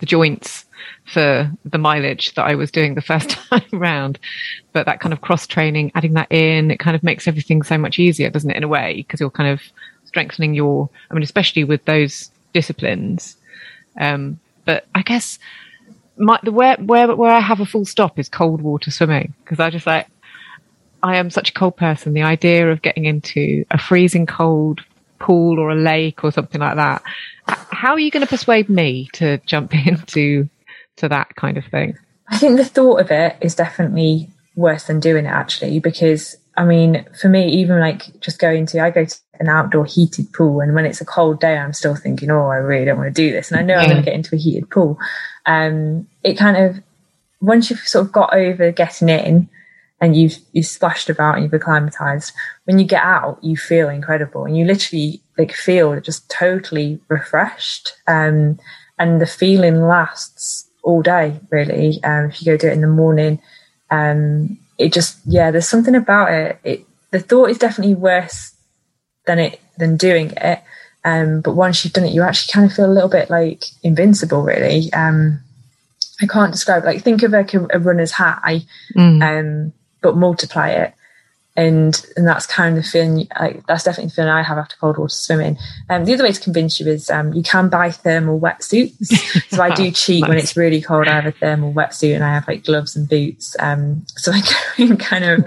the joints for the mileage that I was doing the first time round, but that kind of cross training, adding that in, it kind of makes everything so much easier, doesn't it? In a way, because you're kind of strengthening your, I mean, especially with those disciplines. Um, but I guess my, the where, where, where I have a full stop is cold water swimming. Cause I just like, I am such a cold person. The idea of getting into a freezing cold pool or a lake or something like that. How are you going to persuade me to jump into, to that kind of thing? I think the thought of it is definitely worse than doing it actually, because I mean, for me, even like just going to, I go to an outdoor heated pool, and when it's a cold day, I'm still thinking, oh, I really don't want to do this. And I know yeah. I'm going to get into a heated pool. Um, it kind of, once you've sort of got over getting in and you've, you've splashed about and you've acclimatized, when you get out, you feel incredible. And you literally like feel just totally refreshed. Um, and the feeling lasts all day, really. Um, if you go do it in the morning, um, it just, yeah, there's something about it. It, the thought is definitely worse than it, than doing it. Um, but once you've done it, you actually kind of feel a little bit like invincible, really. Um, I can't describe, like, think of like a, a runner's high, mm. um, but multiply it. And, and that's kind of the feeling, like, that's definitely the feeling I have after cold water swimming. Um, the other way to convince you is um, you can buy thermal wetsuits. So I do cheat. Nice. When it's really cold, I have a thermal wetsuit and I have like gloves and boots. Um, so I go in kind of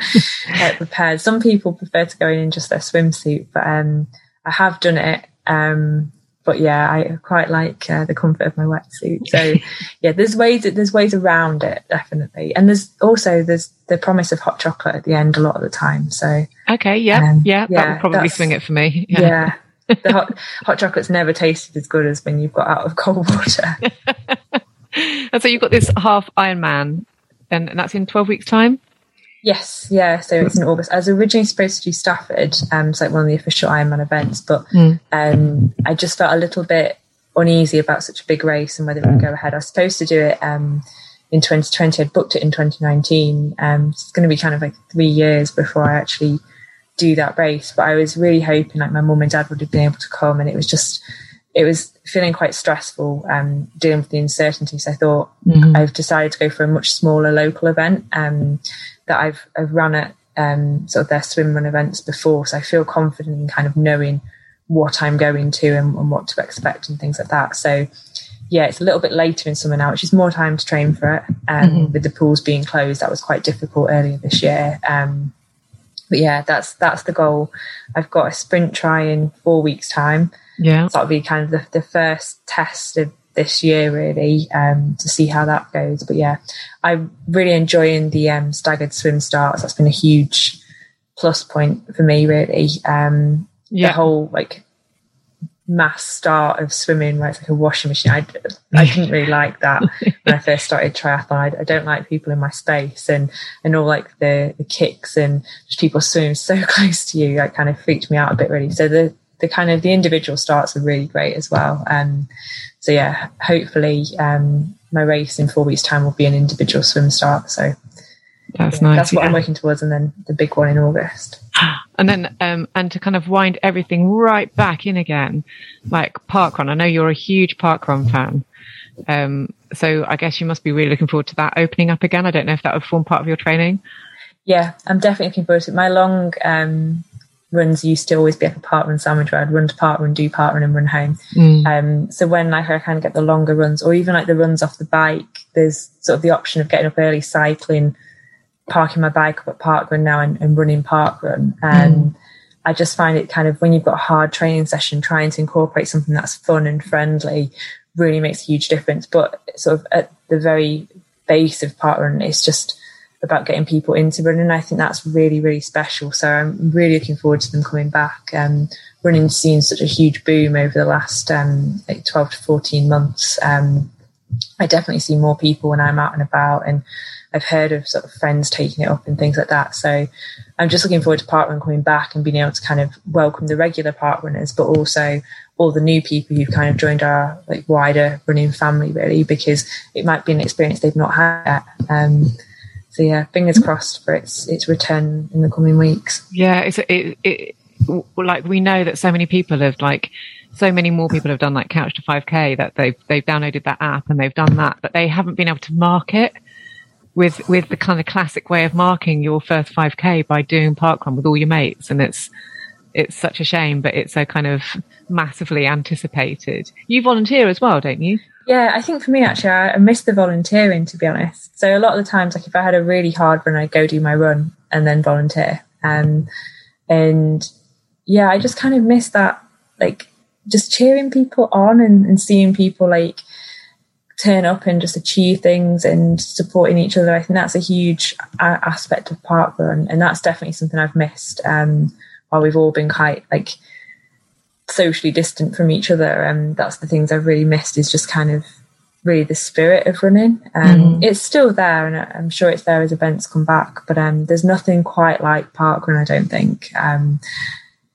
uh, prepared. Some people prefer to go in in just their swimsuit, but um, I have done it. Um, but yeah, I quite like uh, the comfort of my wetsuit. So yeah, there's ways, there's ways around it, definitely. And there's also, there's the promise of hot chocolate at the end a lot of the time. So, okay. Yeah. Um, yeah, yeah. That would probably swing it for me. Yeah. yeah the hot, hot chocolate's never tasted as good as when you've got out of cold water. And so you've got this half Ironman, and, and that's in twelve weeks time. Yes, yeah. So it's in August. I was originally supposed to do Stafford, um, it's like one of the official Ironman events, but mm. um, I just felt a little bit uneasy about such a big race and whether it would go ahead. I was supposed to do it um, in twenty twenty. I'd booked it in twenty nineteen. Um, so it's going to be kind of like three years before I actually do that race. But I was really hoping like my mum and dad would have been able to come, and it was just, it was feeling quite stressful um, dealing with the uncertainty. So I thought mm. I've decided to go for a much smaller local event. Um, that I've, I've run at um, sort of their swim run events before. So I feel confident in kind of knowing what I'm going to and, and what to expect and things like that. So yeah, it's a little bit later in summer now, which is more time to train for it. Um, mm-hmm. With the pools being closed, that was quite difficult earlier this year. Um, but yeah, that's, that's the goal. I've got a sprint try in four weeks time. Yeah. So that'll be kind of the, the first test of this year, really, um to see how that goes. But yeah, I'm really enjoying the um staggered swim starts. That's been a huge plus point for me, really. um yeah. The whole like mass start of swimming where it's like a washing machine, I, I didn't really like that when I first started triathlon. I, I don't like people in my space and and all like the, the kicks and just people swimming so close to you. That kind of freaked me out a bit, really. So the the kind of the individual starts are really great as well. Um, so yeah, hopefully um, my race in four weeks' time will be an individual swim start. So that's yeah, nice. That's what yeah. I'm working towards, and then the big one in August. And then, um, and to kind of wind everything right back in again, like parkrun. I know you're a huge parkrun fan. Um, so I guess you must be really looking forward to that opening up again. I don't know if that would form part of your training. Yeah, I'm definitely looking forward to it. My long um, runs used to always be like a parkrun sandwich, where I'd run to parkrun, do parkrun, and run home. Mm. Um, so when like I kind of get the longer runs, or even like the runs off the bike, there's sort of the option of getting up early, cycling, parking my bike up at parkrun now, and, and running parkrun. And um, mm. I just find it kind of, when you've got a hard training session, trying to incorporate something that's fun and friendly really makes a huge difference. But sort of at the very base of parkrun, it's just about getting people into running. I think that's really, really special. So I'm really looking forward to them coming back. Um, running's seen such a huge boom over the last um, like twelve to fourteen months. Um, I definitely see more people when I'm out and about, and I've heard of sort of friends taking it up and things like that. So I'm just looking forward to parkrun coming back and being able to kind of welcome the regular parkrunners, but also all the new people who've kind of joined our like wider running family, really, because it might be an experience they've not had yet. Um, so yeah, fingers crossed for its its return in the coming weeks. Yeah, it's it, it like we know that so many people have like. So many more people have done like Couch to five K, that they've they've downloaded that app and they've done that, but they haven't been able to market with with the kind of classic way of marking your first five K by doing parkrun with all your mates. And it's it's such a shame, but it's so kind of massively anticipated. You volunteer as well, don't you? Yeah, I think for me actually, I missed the volunteering, to be honest. So a lot of the times, like if I had a really hard run, I'd go do my run and then volunteer. Um, and yeah, I just kind of missed that, like. Just cheering people on and, and seeing people like turn up and just achieve things and supporting each other. I think that's a huge a- aspect of parkrun, and that's definitely something I've missed um, while we've all been quite like socially distant from each other. And that's the things I've really missed, is just kind of really the spirit of running. Um, mm. It's still there, and I'm sure it's there as events come back, but um, there's nothing quite like parkrun, I don't think. Um,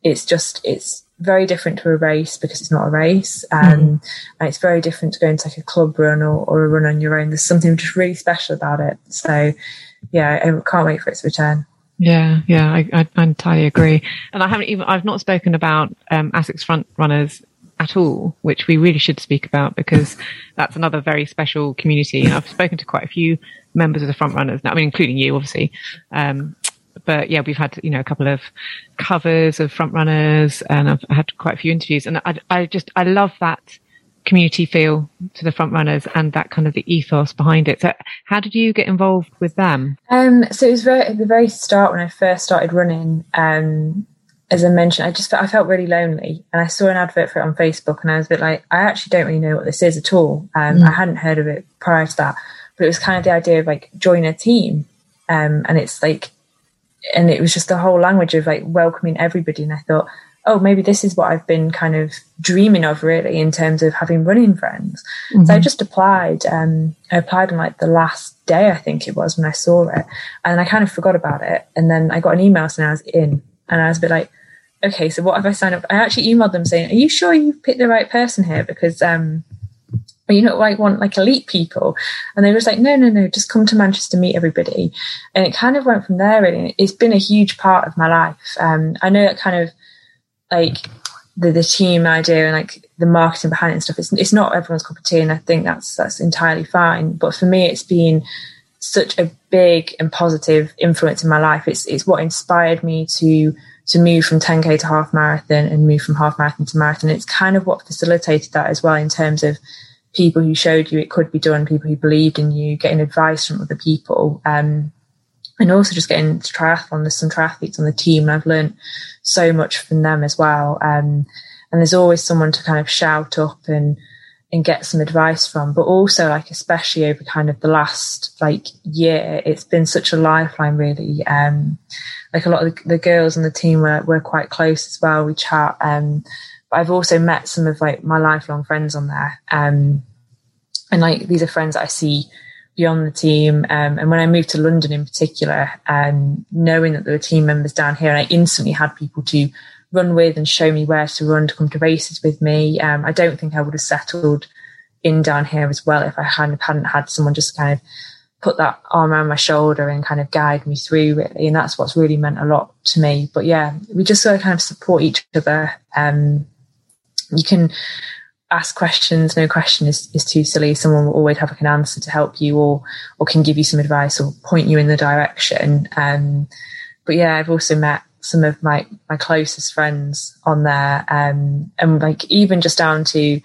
it's just, it's, very different to a race, because it's not a race, um, mm. and it's very different to going to like a club run or, or a run on your own. There's something just really special about it. So yeah, I can't wait for its return. Yeah, yeah, I, I, I entirely agree. And I haven't even I've not spoken about um, ASICS FrontRunners at all, which we really should speak about, because that's another very special community. And I've spoken to quite a few members of the FrontRunners now, I mean, including you, obviously. Um, But yeah, we've had, you know, a couple of covers of front runners, and I've had quite a few interviews, and I, I just, I love that community feel to the front runners and that kind of the ethos behind it. So how did you get involved with them? Um, so it was very, at the very start when I first started running, um, as I mentioned, I just felt, I felt really lonely, and I saw an advert for it on Facebook, and I was a bit like, I actually don't really know what this is at all. Um, mm. I hadn't heard of it prior to that, but it was kind of the idea of like join a team. Um, and it's like, and it was just the whole language of like welcoming everybody. And I thought, oh, maybe this is what I've been kind of dreaming of, really, in terms of having running friends. Mm-hmm. So I just applied. Um, I applied on like the last day, I think it was, when I saw it. And I kind of forgot about it. And then I got an email saying I was in. And I was a bit like, okay, so what have I signed up for? I actually emailed them saying, are you sure you picked the right person here? Because, um, but you know, like want like elite people. And they were just like, no, no, no, just come to Manchester, meet everybody. And it kind of went from there, really. It's been a huge part of my life. Um, I know that kind of like the, the team idea and like the marketing behind it and stuff, it's, it's not everyone's cup of tea. And I think that's, that's entirely fine. But for me, it's been such a big and positive influence in my life. It's, it's what inspired me to, to move from ten K to half marathon, and move from half marathon to marathon. It's kind of what facilitated that as well, in terms of people who showed you it could be done, people who believed in you, getting advice from other people, um, and also just getting into triathlon. There's some triathletes on the team, and I've learned so much from them as well. Um, and there's always someone to kind of shout up and and get some advice from. But also, like, especially over kind of the last like year, it's been such a lifeline, really. Um, like a lot of the, the girls on the team were were quite close as well. We chat. Um, But I've also met some of like my lifelong friends on there. Um, and like, these are friends that I see beyond the team. Um, and when I moved to London in particular, um, knowing that there were team members down here, and I instantly had people to run with and show me where to run, to come to races with me. Um, I don't think I would have settled in down here as well if I hadn't, hadn't had someone just kind of put that arm around my shoulder and kind of guide me through, really. And that's what's really meant a lot to me. But yeah, we just sort of kind of support each other. Um, you can ask questions. No question is, is too silly. Someone will always have like an answer to help you, or or can give you some advice or point you in the direction. Um, but yeah, I've also met some of my, my closest friends on there. Um, and like even just down to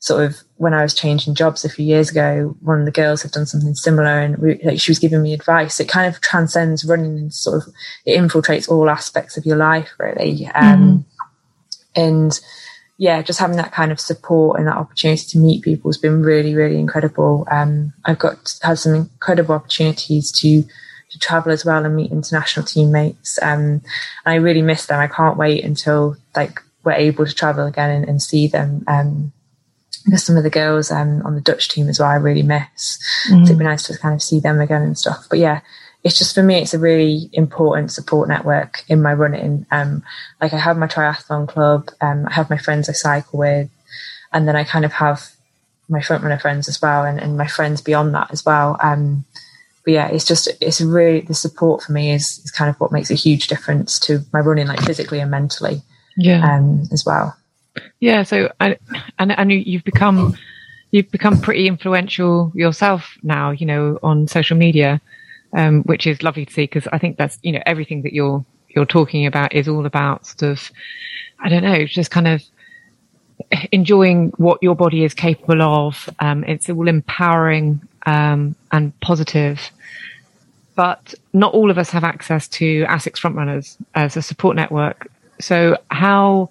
sort of when I was changing jobs a few years ago, one of the girls had done something similar, and we, like, she was giving me advice. It kind of transcends running and sort of it infiltrates all aspects of your life, really. Um, mm-hmm. And yeah, just having that kind of support and that opportunity to meet people has been really, really incredible. Um, I've got had some incredible opportunities to, to travel as well and meet international teammates. Um, and I really miss them. I can't wait until like we're able to travel again and, and see them. Um, because some of the girls um, on the Dutch team as well, I really miss. Mm. So it'd be nice to kind of see them again and stuff. But yeah, it's just, for me, it's a really important support network in my running. Um, like I have my triathlon club, um, I have my friends I cycle with, and then I kind of have my frontrunner friends as well, and, and my friends beyond that as well. Um, but yeah, it's just, it's really, the support for me is, is kind of what makes a huge difference to my running, like physically and mentally, yeah, um, as well. Yeah. So, and, and you've become, you've become pretty influential yourself now, you know, on social media. Um, which is lovely to see, because I think that's, you know, everything that you're you're talking about is all about sort of, I don't know, just kind of enjoying what your body is capable of. Um, it's all empowering um, and positive. But not all of us have access to ASICS FrontRunners as a support network. So how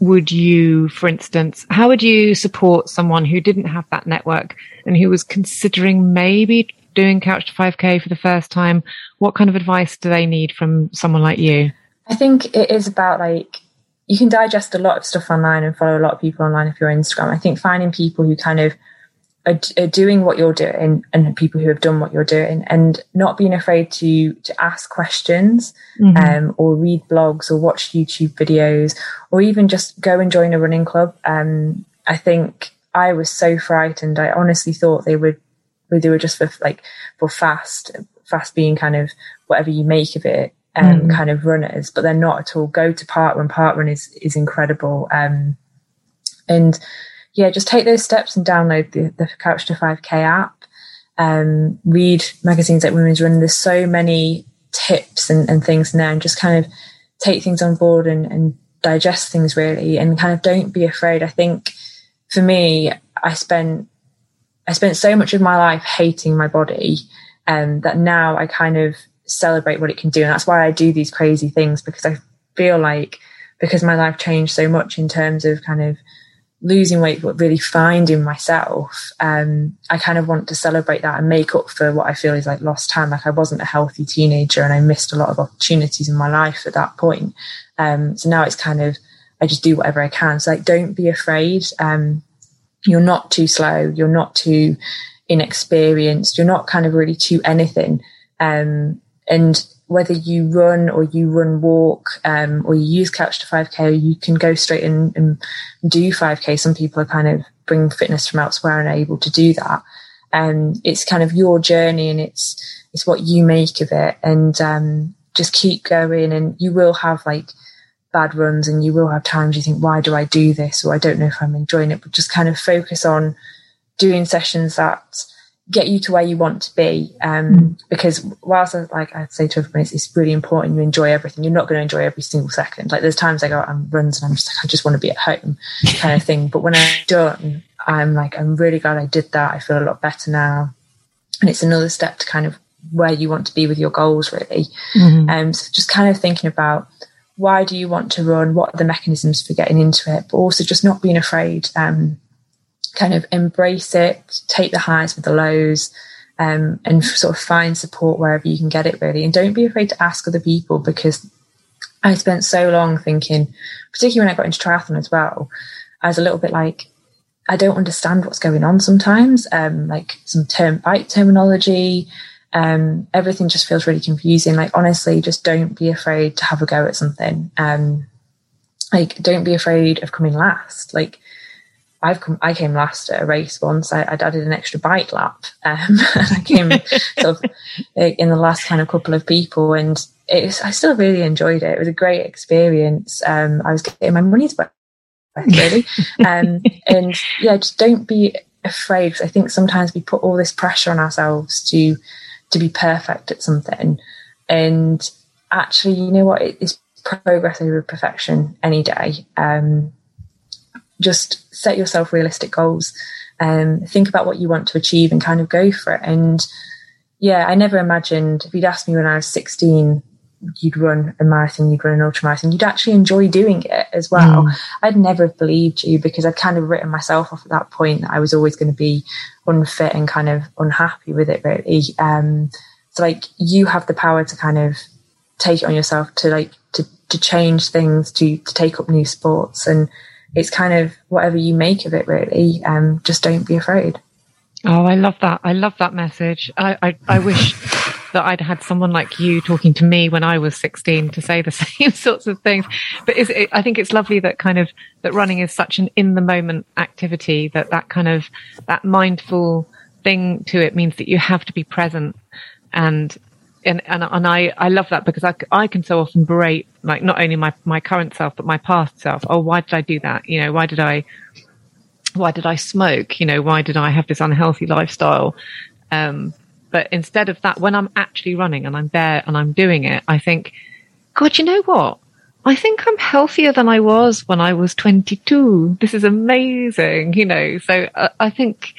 would you, for instance, how would you support someone who didn't have that network and who was considering maybe doing Couch to five K for the first time? What kind of advice do they need from someone like you? I think it is about, like, you can digest a lot of stuff online and follow a lot of people online if you're on Instagram. I think finding people who kind of are, are doing what you're doing, and people who have done what you're doing, and not being afraid to to ask questions, mm-hmm. um, or read blogs or watch YouTube videos, or even just go and join a running club. Um, I think I was so frightened. I honestly thought they would they were just for like for fast fast being kind of whatever you make of it, um mm. kind of runners, but they're not at all. Go to parkrun. Parkrun is is incredible, um and yeah, just take those steps and download the, the Couch to five K app, um read magazines like Women's Running. There's so many tips and, and things in there, and just kind of take things on board and, and digest things, really, and kind of don't be afraid. I think for me, I spent I spent so much of my life hating my body, um, that now I kind of celebrate what it can do. And that's why I do these crazy things, because I feel like, because my life changed so much in terms of kind of losing weight, but really finding myself, um, I kind of want to celebrate that and make up for what I feel is like lost time. Like I wasn't a healthy teenager, and I missed a lot of opportunities in my life at that point. Um, so now it's kind of, I just do whatever I can. So like, don't be afraid. Um, You're not too slow. You're not too inexperienced. You're not kind of really too anything. Um, and whether you run or you run walk, um, or you use Couch to five K, or you can go straight and, and do five K. Some people are kind of bringing fitness from elsewhere and are able to do that. Um, it's kind of your journey, and it's it's what you make of it. And um, just keep going, and you will have like bad runs, and you will have times you think, why do I do this, or I don't know if I'm enjoying it. But just kind of focus on doing sessions that get you to where you want to be, um because whilst I, like I'd say to everyone, it's, it's really important you enjoy everything. You're not going to enjoy every single second. Like there's times I go out and runs and I'm just like, I just want to be at home kind of thing. But when I'm done, I'm like, I'm really glad I did that. I feel a lot better now. And it's another step to kind of where you want to be with your goals, really. Mm-hmm. um so just kind of thinking about, why do you want to run? What are the mechanisms for getting into it? But also just not being afraid, um, kind of embrace it, take the highs with the lows, um, and sort of find support wherever you can get it, really. And don't be afraid to ask other people, because I spent so long thinking, particularly when I got into triathlon as well, I was a little bit like, I don't understand what's going on sometimes. Um, like some term bike terminology, um everything just feels really confusing. Like honestly, just don't be afraid to have a go at something. Um like don't be afraid of coming last. Like I've come, I came last at a race once. I, I did an extra bike lap. Um, and I came sort of in the last kind of couple of people, and it was, I still really enjoyed it. It was a great experience. Um, I was getting my money's worth, really. um, and yeah, just don't be afraid. Cause I think sometimes we put all this pressure on ourselves to to be perfect at something, and actually, you know what? It, it's progress over perfection any day. Um, just set yourself realistic goals and um, think about what you want to achieve and kind of go for it. And yeah, I never imagined, if you'd asked me when I was sixteen, you'd run a marathon, you'd run an ultramarathon, you'd actually enjoy doing it as well. Mm. I'd never have believed you, because I'd kind of written myself off at that point that I was always going to be unfit and kind of unhappy with it, really. Um, so like, you have the power to kind of take it on yourself, to like, to, to change things, to, to take up new sports, and it's kind of whatever you make of it, really. Um, just don't be afraid. Oh, I love that. I love that message. I, I, I wish that I'd had someone like you talking to me when I was sixteen to say the same sorts of things. But is it, I think it's lovely that kind of, that running is such an in the moment activity, that that kind of, that mindful thing to it means that you have to be present. And And, and and I I love that, because I, I can so often berate, like, not only my my current self but my past self. Oh, why did I do that? You know, why did I why did I smoke? You know, why did I have this unhealthy lifestyle? Um, but instead of that, when I'm actually running and I'm there and I'm doing it, I think, God, you know what? I think I'm healthier than I was when I was twenty-two. This is amazing, you know. So uh, I think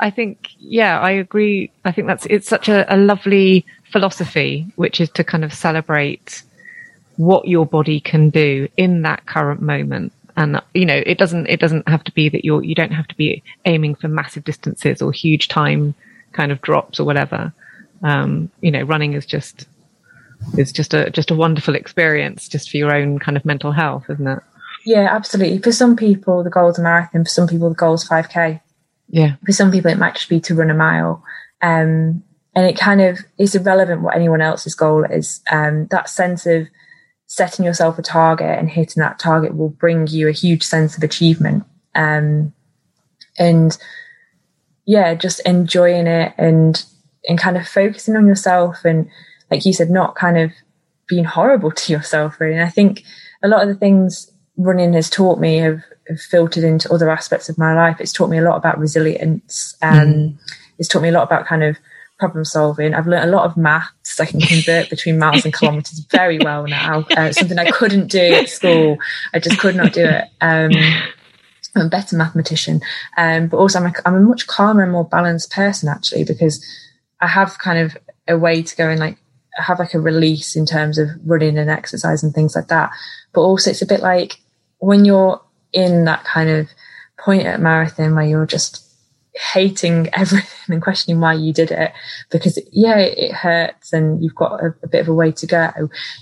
I think yeah, I agree. I think that's it's such a, a lovely philosophy, which is to kind of celebrate what your body can do in that current moment. And you know, it doesn't it doesn't have to be that you're you don't have to be aiming for massive distances or huge time kind of drops or whatever. Um you know, running is just it's just a just a wonderful experience, just for your own kind of mental health, isn't it? Yeah, absolutely. For some people the goal is a marathon, for some people the goal is five K, yeah, for some people it might just be to run a mile. um And it kind of is irrelevant what anyone else's goal is. Um, that sense of setting yourself a target and hitting that target will bring you a huge sense of achievement. Um, and yeah, just enjoying it and and kind of focusing on yourself, and like you said, not kind of being horrible to yourself, really. And I think a lot of the things running has taught me have, have filtered into other aspects of my life. It's taught me a lot about resilience. Um, mm. It's taught me a lot about kind of problem solving. I've learned a lot of maths. I can convert between miles and kilometers very well now. Uh, something I couldn't do at school. I just could not do it. Um, I'm a better mathematician. Um, but also I'm a, I'm a much calmer and more balanced person, actually, because I have kind of a way to go and like have like a release in terms of running and exercise and things like that. But also it's a bit like when you're in that kind of point at marathon where you're just hating everything and questioning why you did it, because yeah, it hurts and you've got a, a bit of a way to go,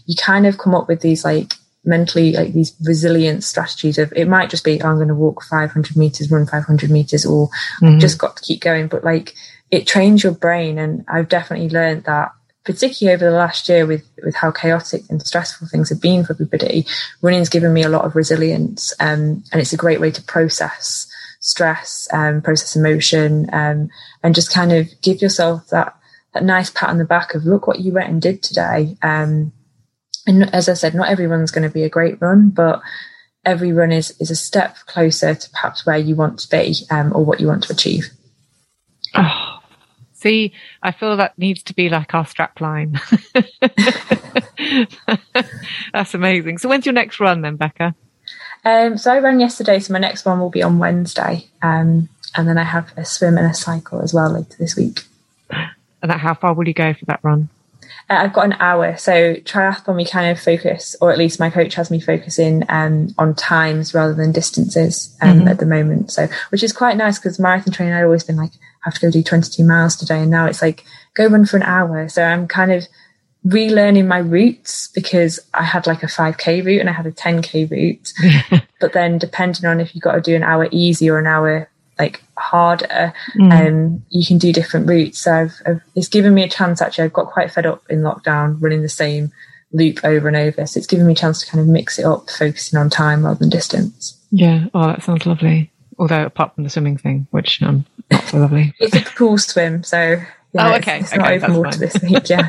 you kind of come up with these like mentally like these resilience strategies of, it might just be, oh, I'm going to walk five hundred meters, run five hundred meters, or mm-hmm. I've just got to keep going. But like, it trains your brain, and I've definitely learned that, particularly over the last year with with how chaotic and stressful things have been for everybody. Running's given me a lot of resilience, um, and it's a great way to process stress, um, process emotion, um, and just kind of give yourself that, that nice pat on the back of, look what you went and did today. Um, and as I said, not every run's going to be a great run, but every run is, is a step closer to perhaps where you want to be, um, or what you want to achieve. Oh, see, I feel that needs to be like our strap line. That's amazing. So when's your next run then, Becca? Um, so I ran yesterday, so my next one will be on Wednesday, um, and then I have a swim and a cycle as well later this week. And how far will you go for that run? Uh, I've got an hour, so triathlon we kind of focus, or at least my coach has me focusing um, on times rather than distances um, mm-hmm. at the moment. So, which is quite nice, because marathon training I've always been like, I have to go do twenty-two miles today, and now it's like, go run for an hour. So I'm kind of relearning my routes, because I had like a five K route and I had a ten K route, but then depending on if you've got to do an hour easy or an hour like harder, mm. um, you can do different routes. So I've, I've, it's given me a chance, actually. I've got quite fed up in lockdown running the same loop over and over, so it's given me a chance to kind of mix it up, focusing on time rather than distance. Yeah. Oh, that sounds lovely. although apart from the swimming thing, which um, not so lovely. It's a pool swim, so yeah, oh, okay. it's, it's okay, not open water this week, yeah.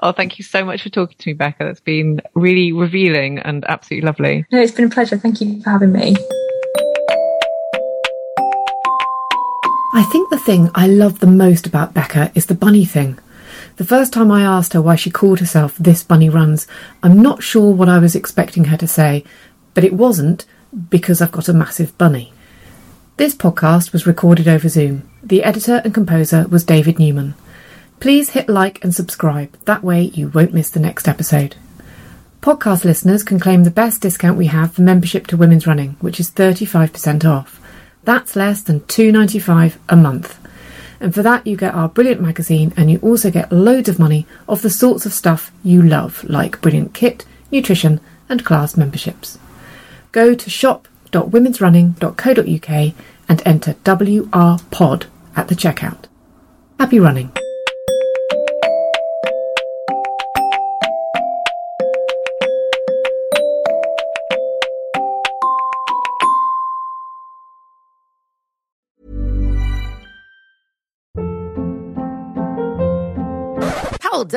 Oh, thank you so much for talking to me, Becca. That's been really revealing and absolutely lovely. No, it's been a pleasure. Thank you for having me. I think the thing I love the most about Becca is the bunny thing. The first time I asked her why she called herself This Bunny Runs, I'm not sure what I was expecting her to say, but it wasn't because I've got a massive bunny. This podcast was recorded over Zoom. The editor and composer was David Newman. Please hit like and subscribe. That way you won't miss the next episode. Podcast listeners can claim the best discount we have for membership to Women's Running, which is thirty-five percent off. That's less than two pounds ninety-five a month. And for that you get our brilliant magazine, and you also get loads of money off the sorts of stuff you love, like brilliant kit, nutrition and class memberships. Go to shop dot womens running dot co dot uk and enter W R P O D at the checkout. Happy running. Hold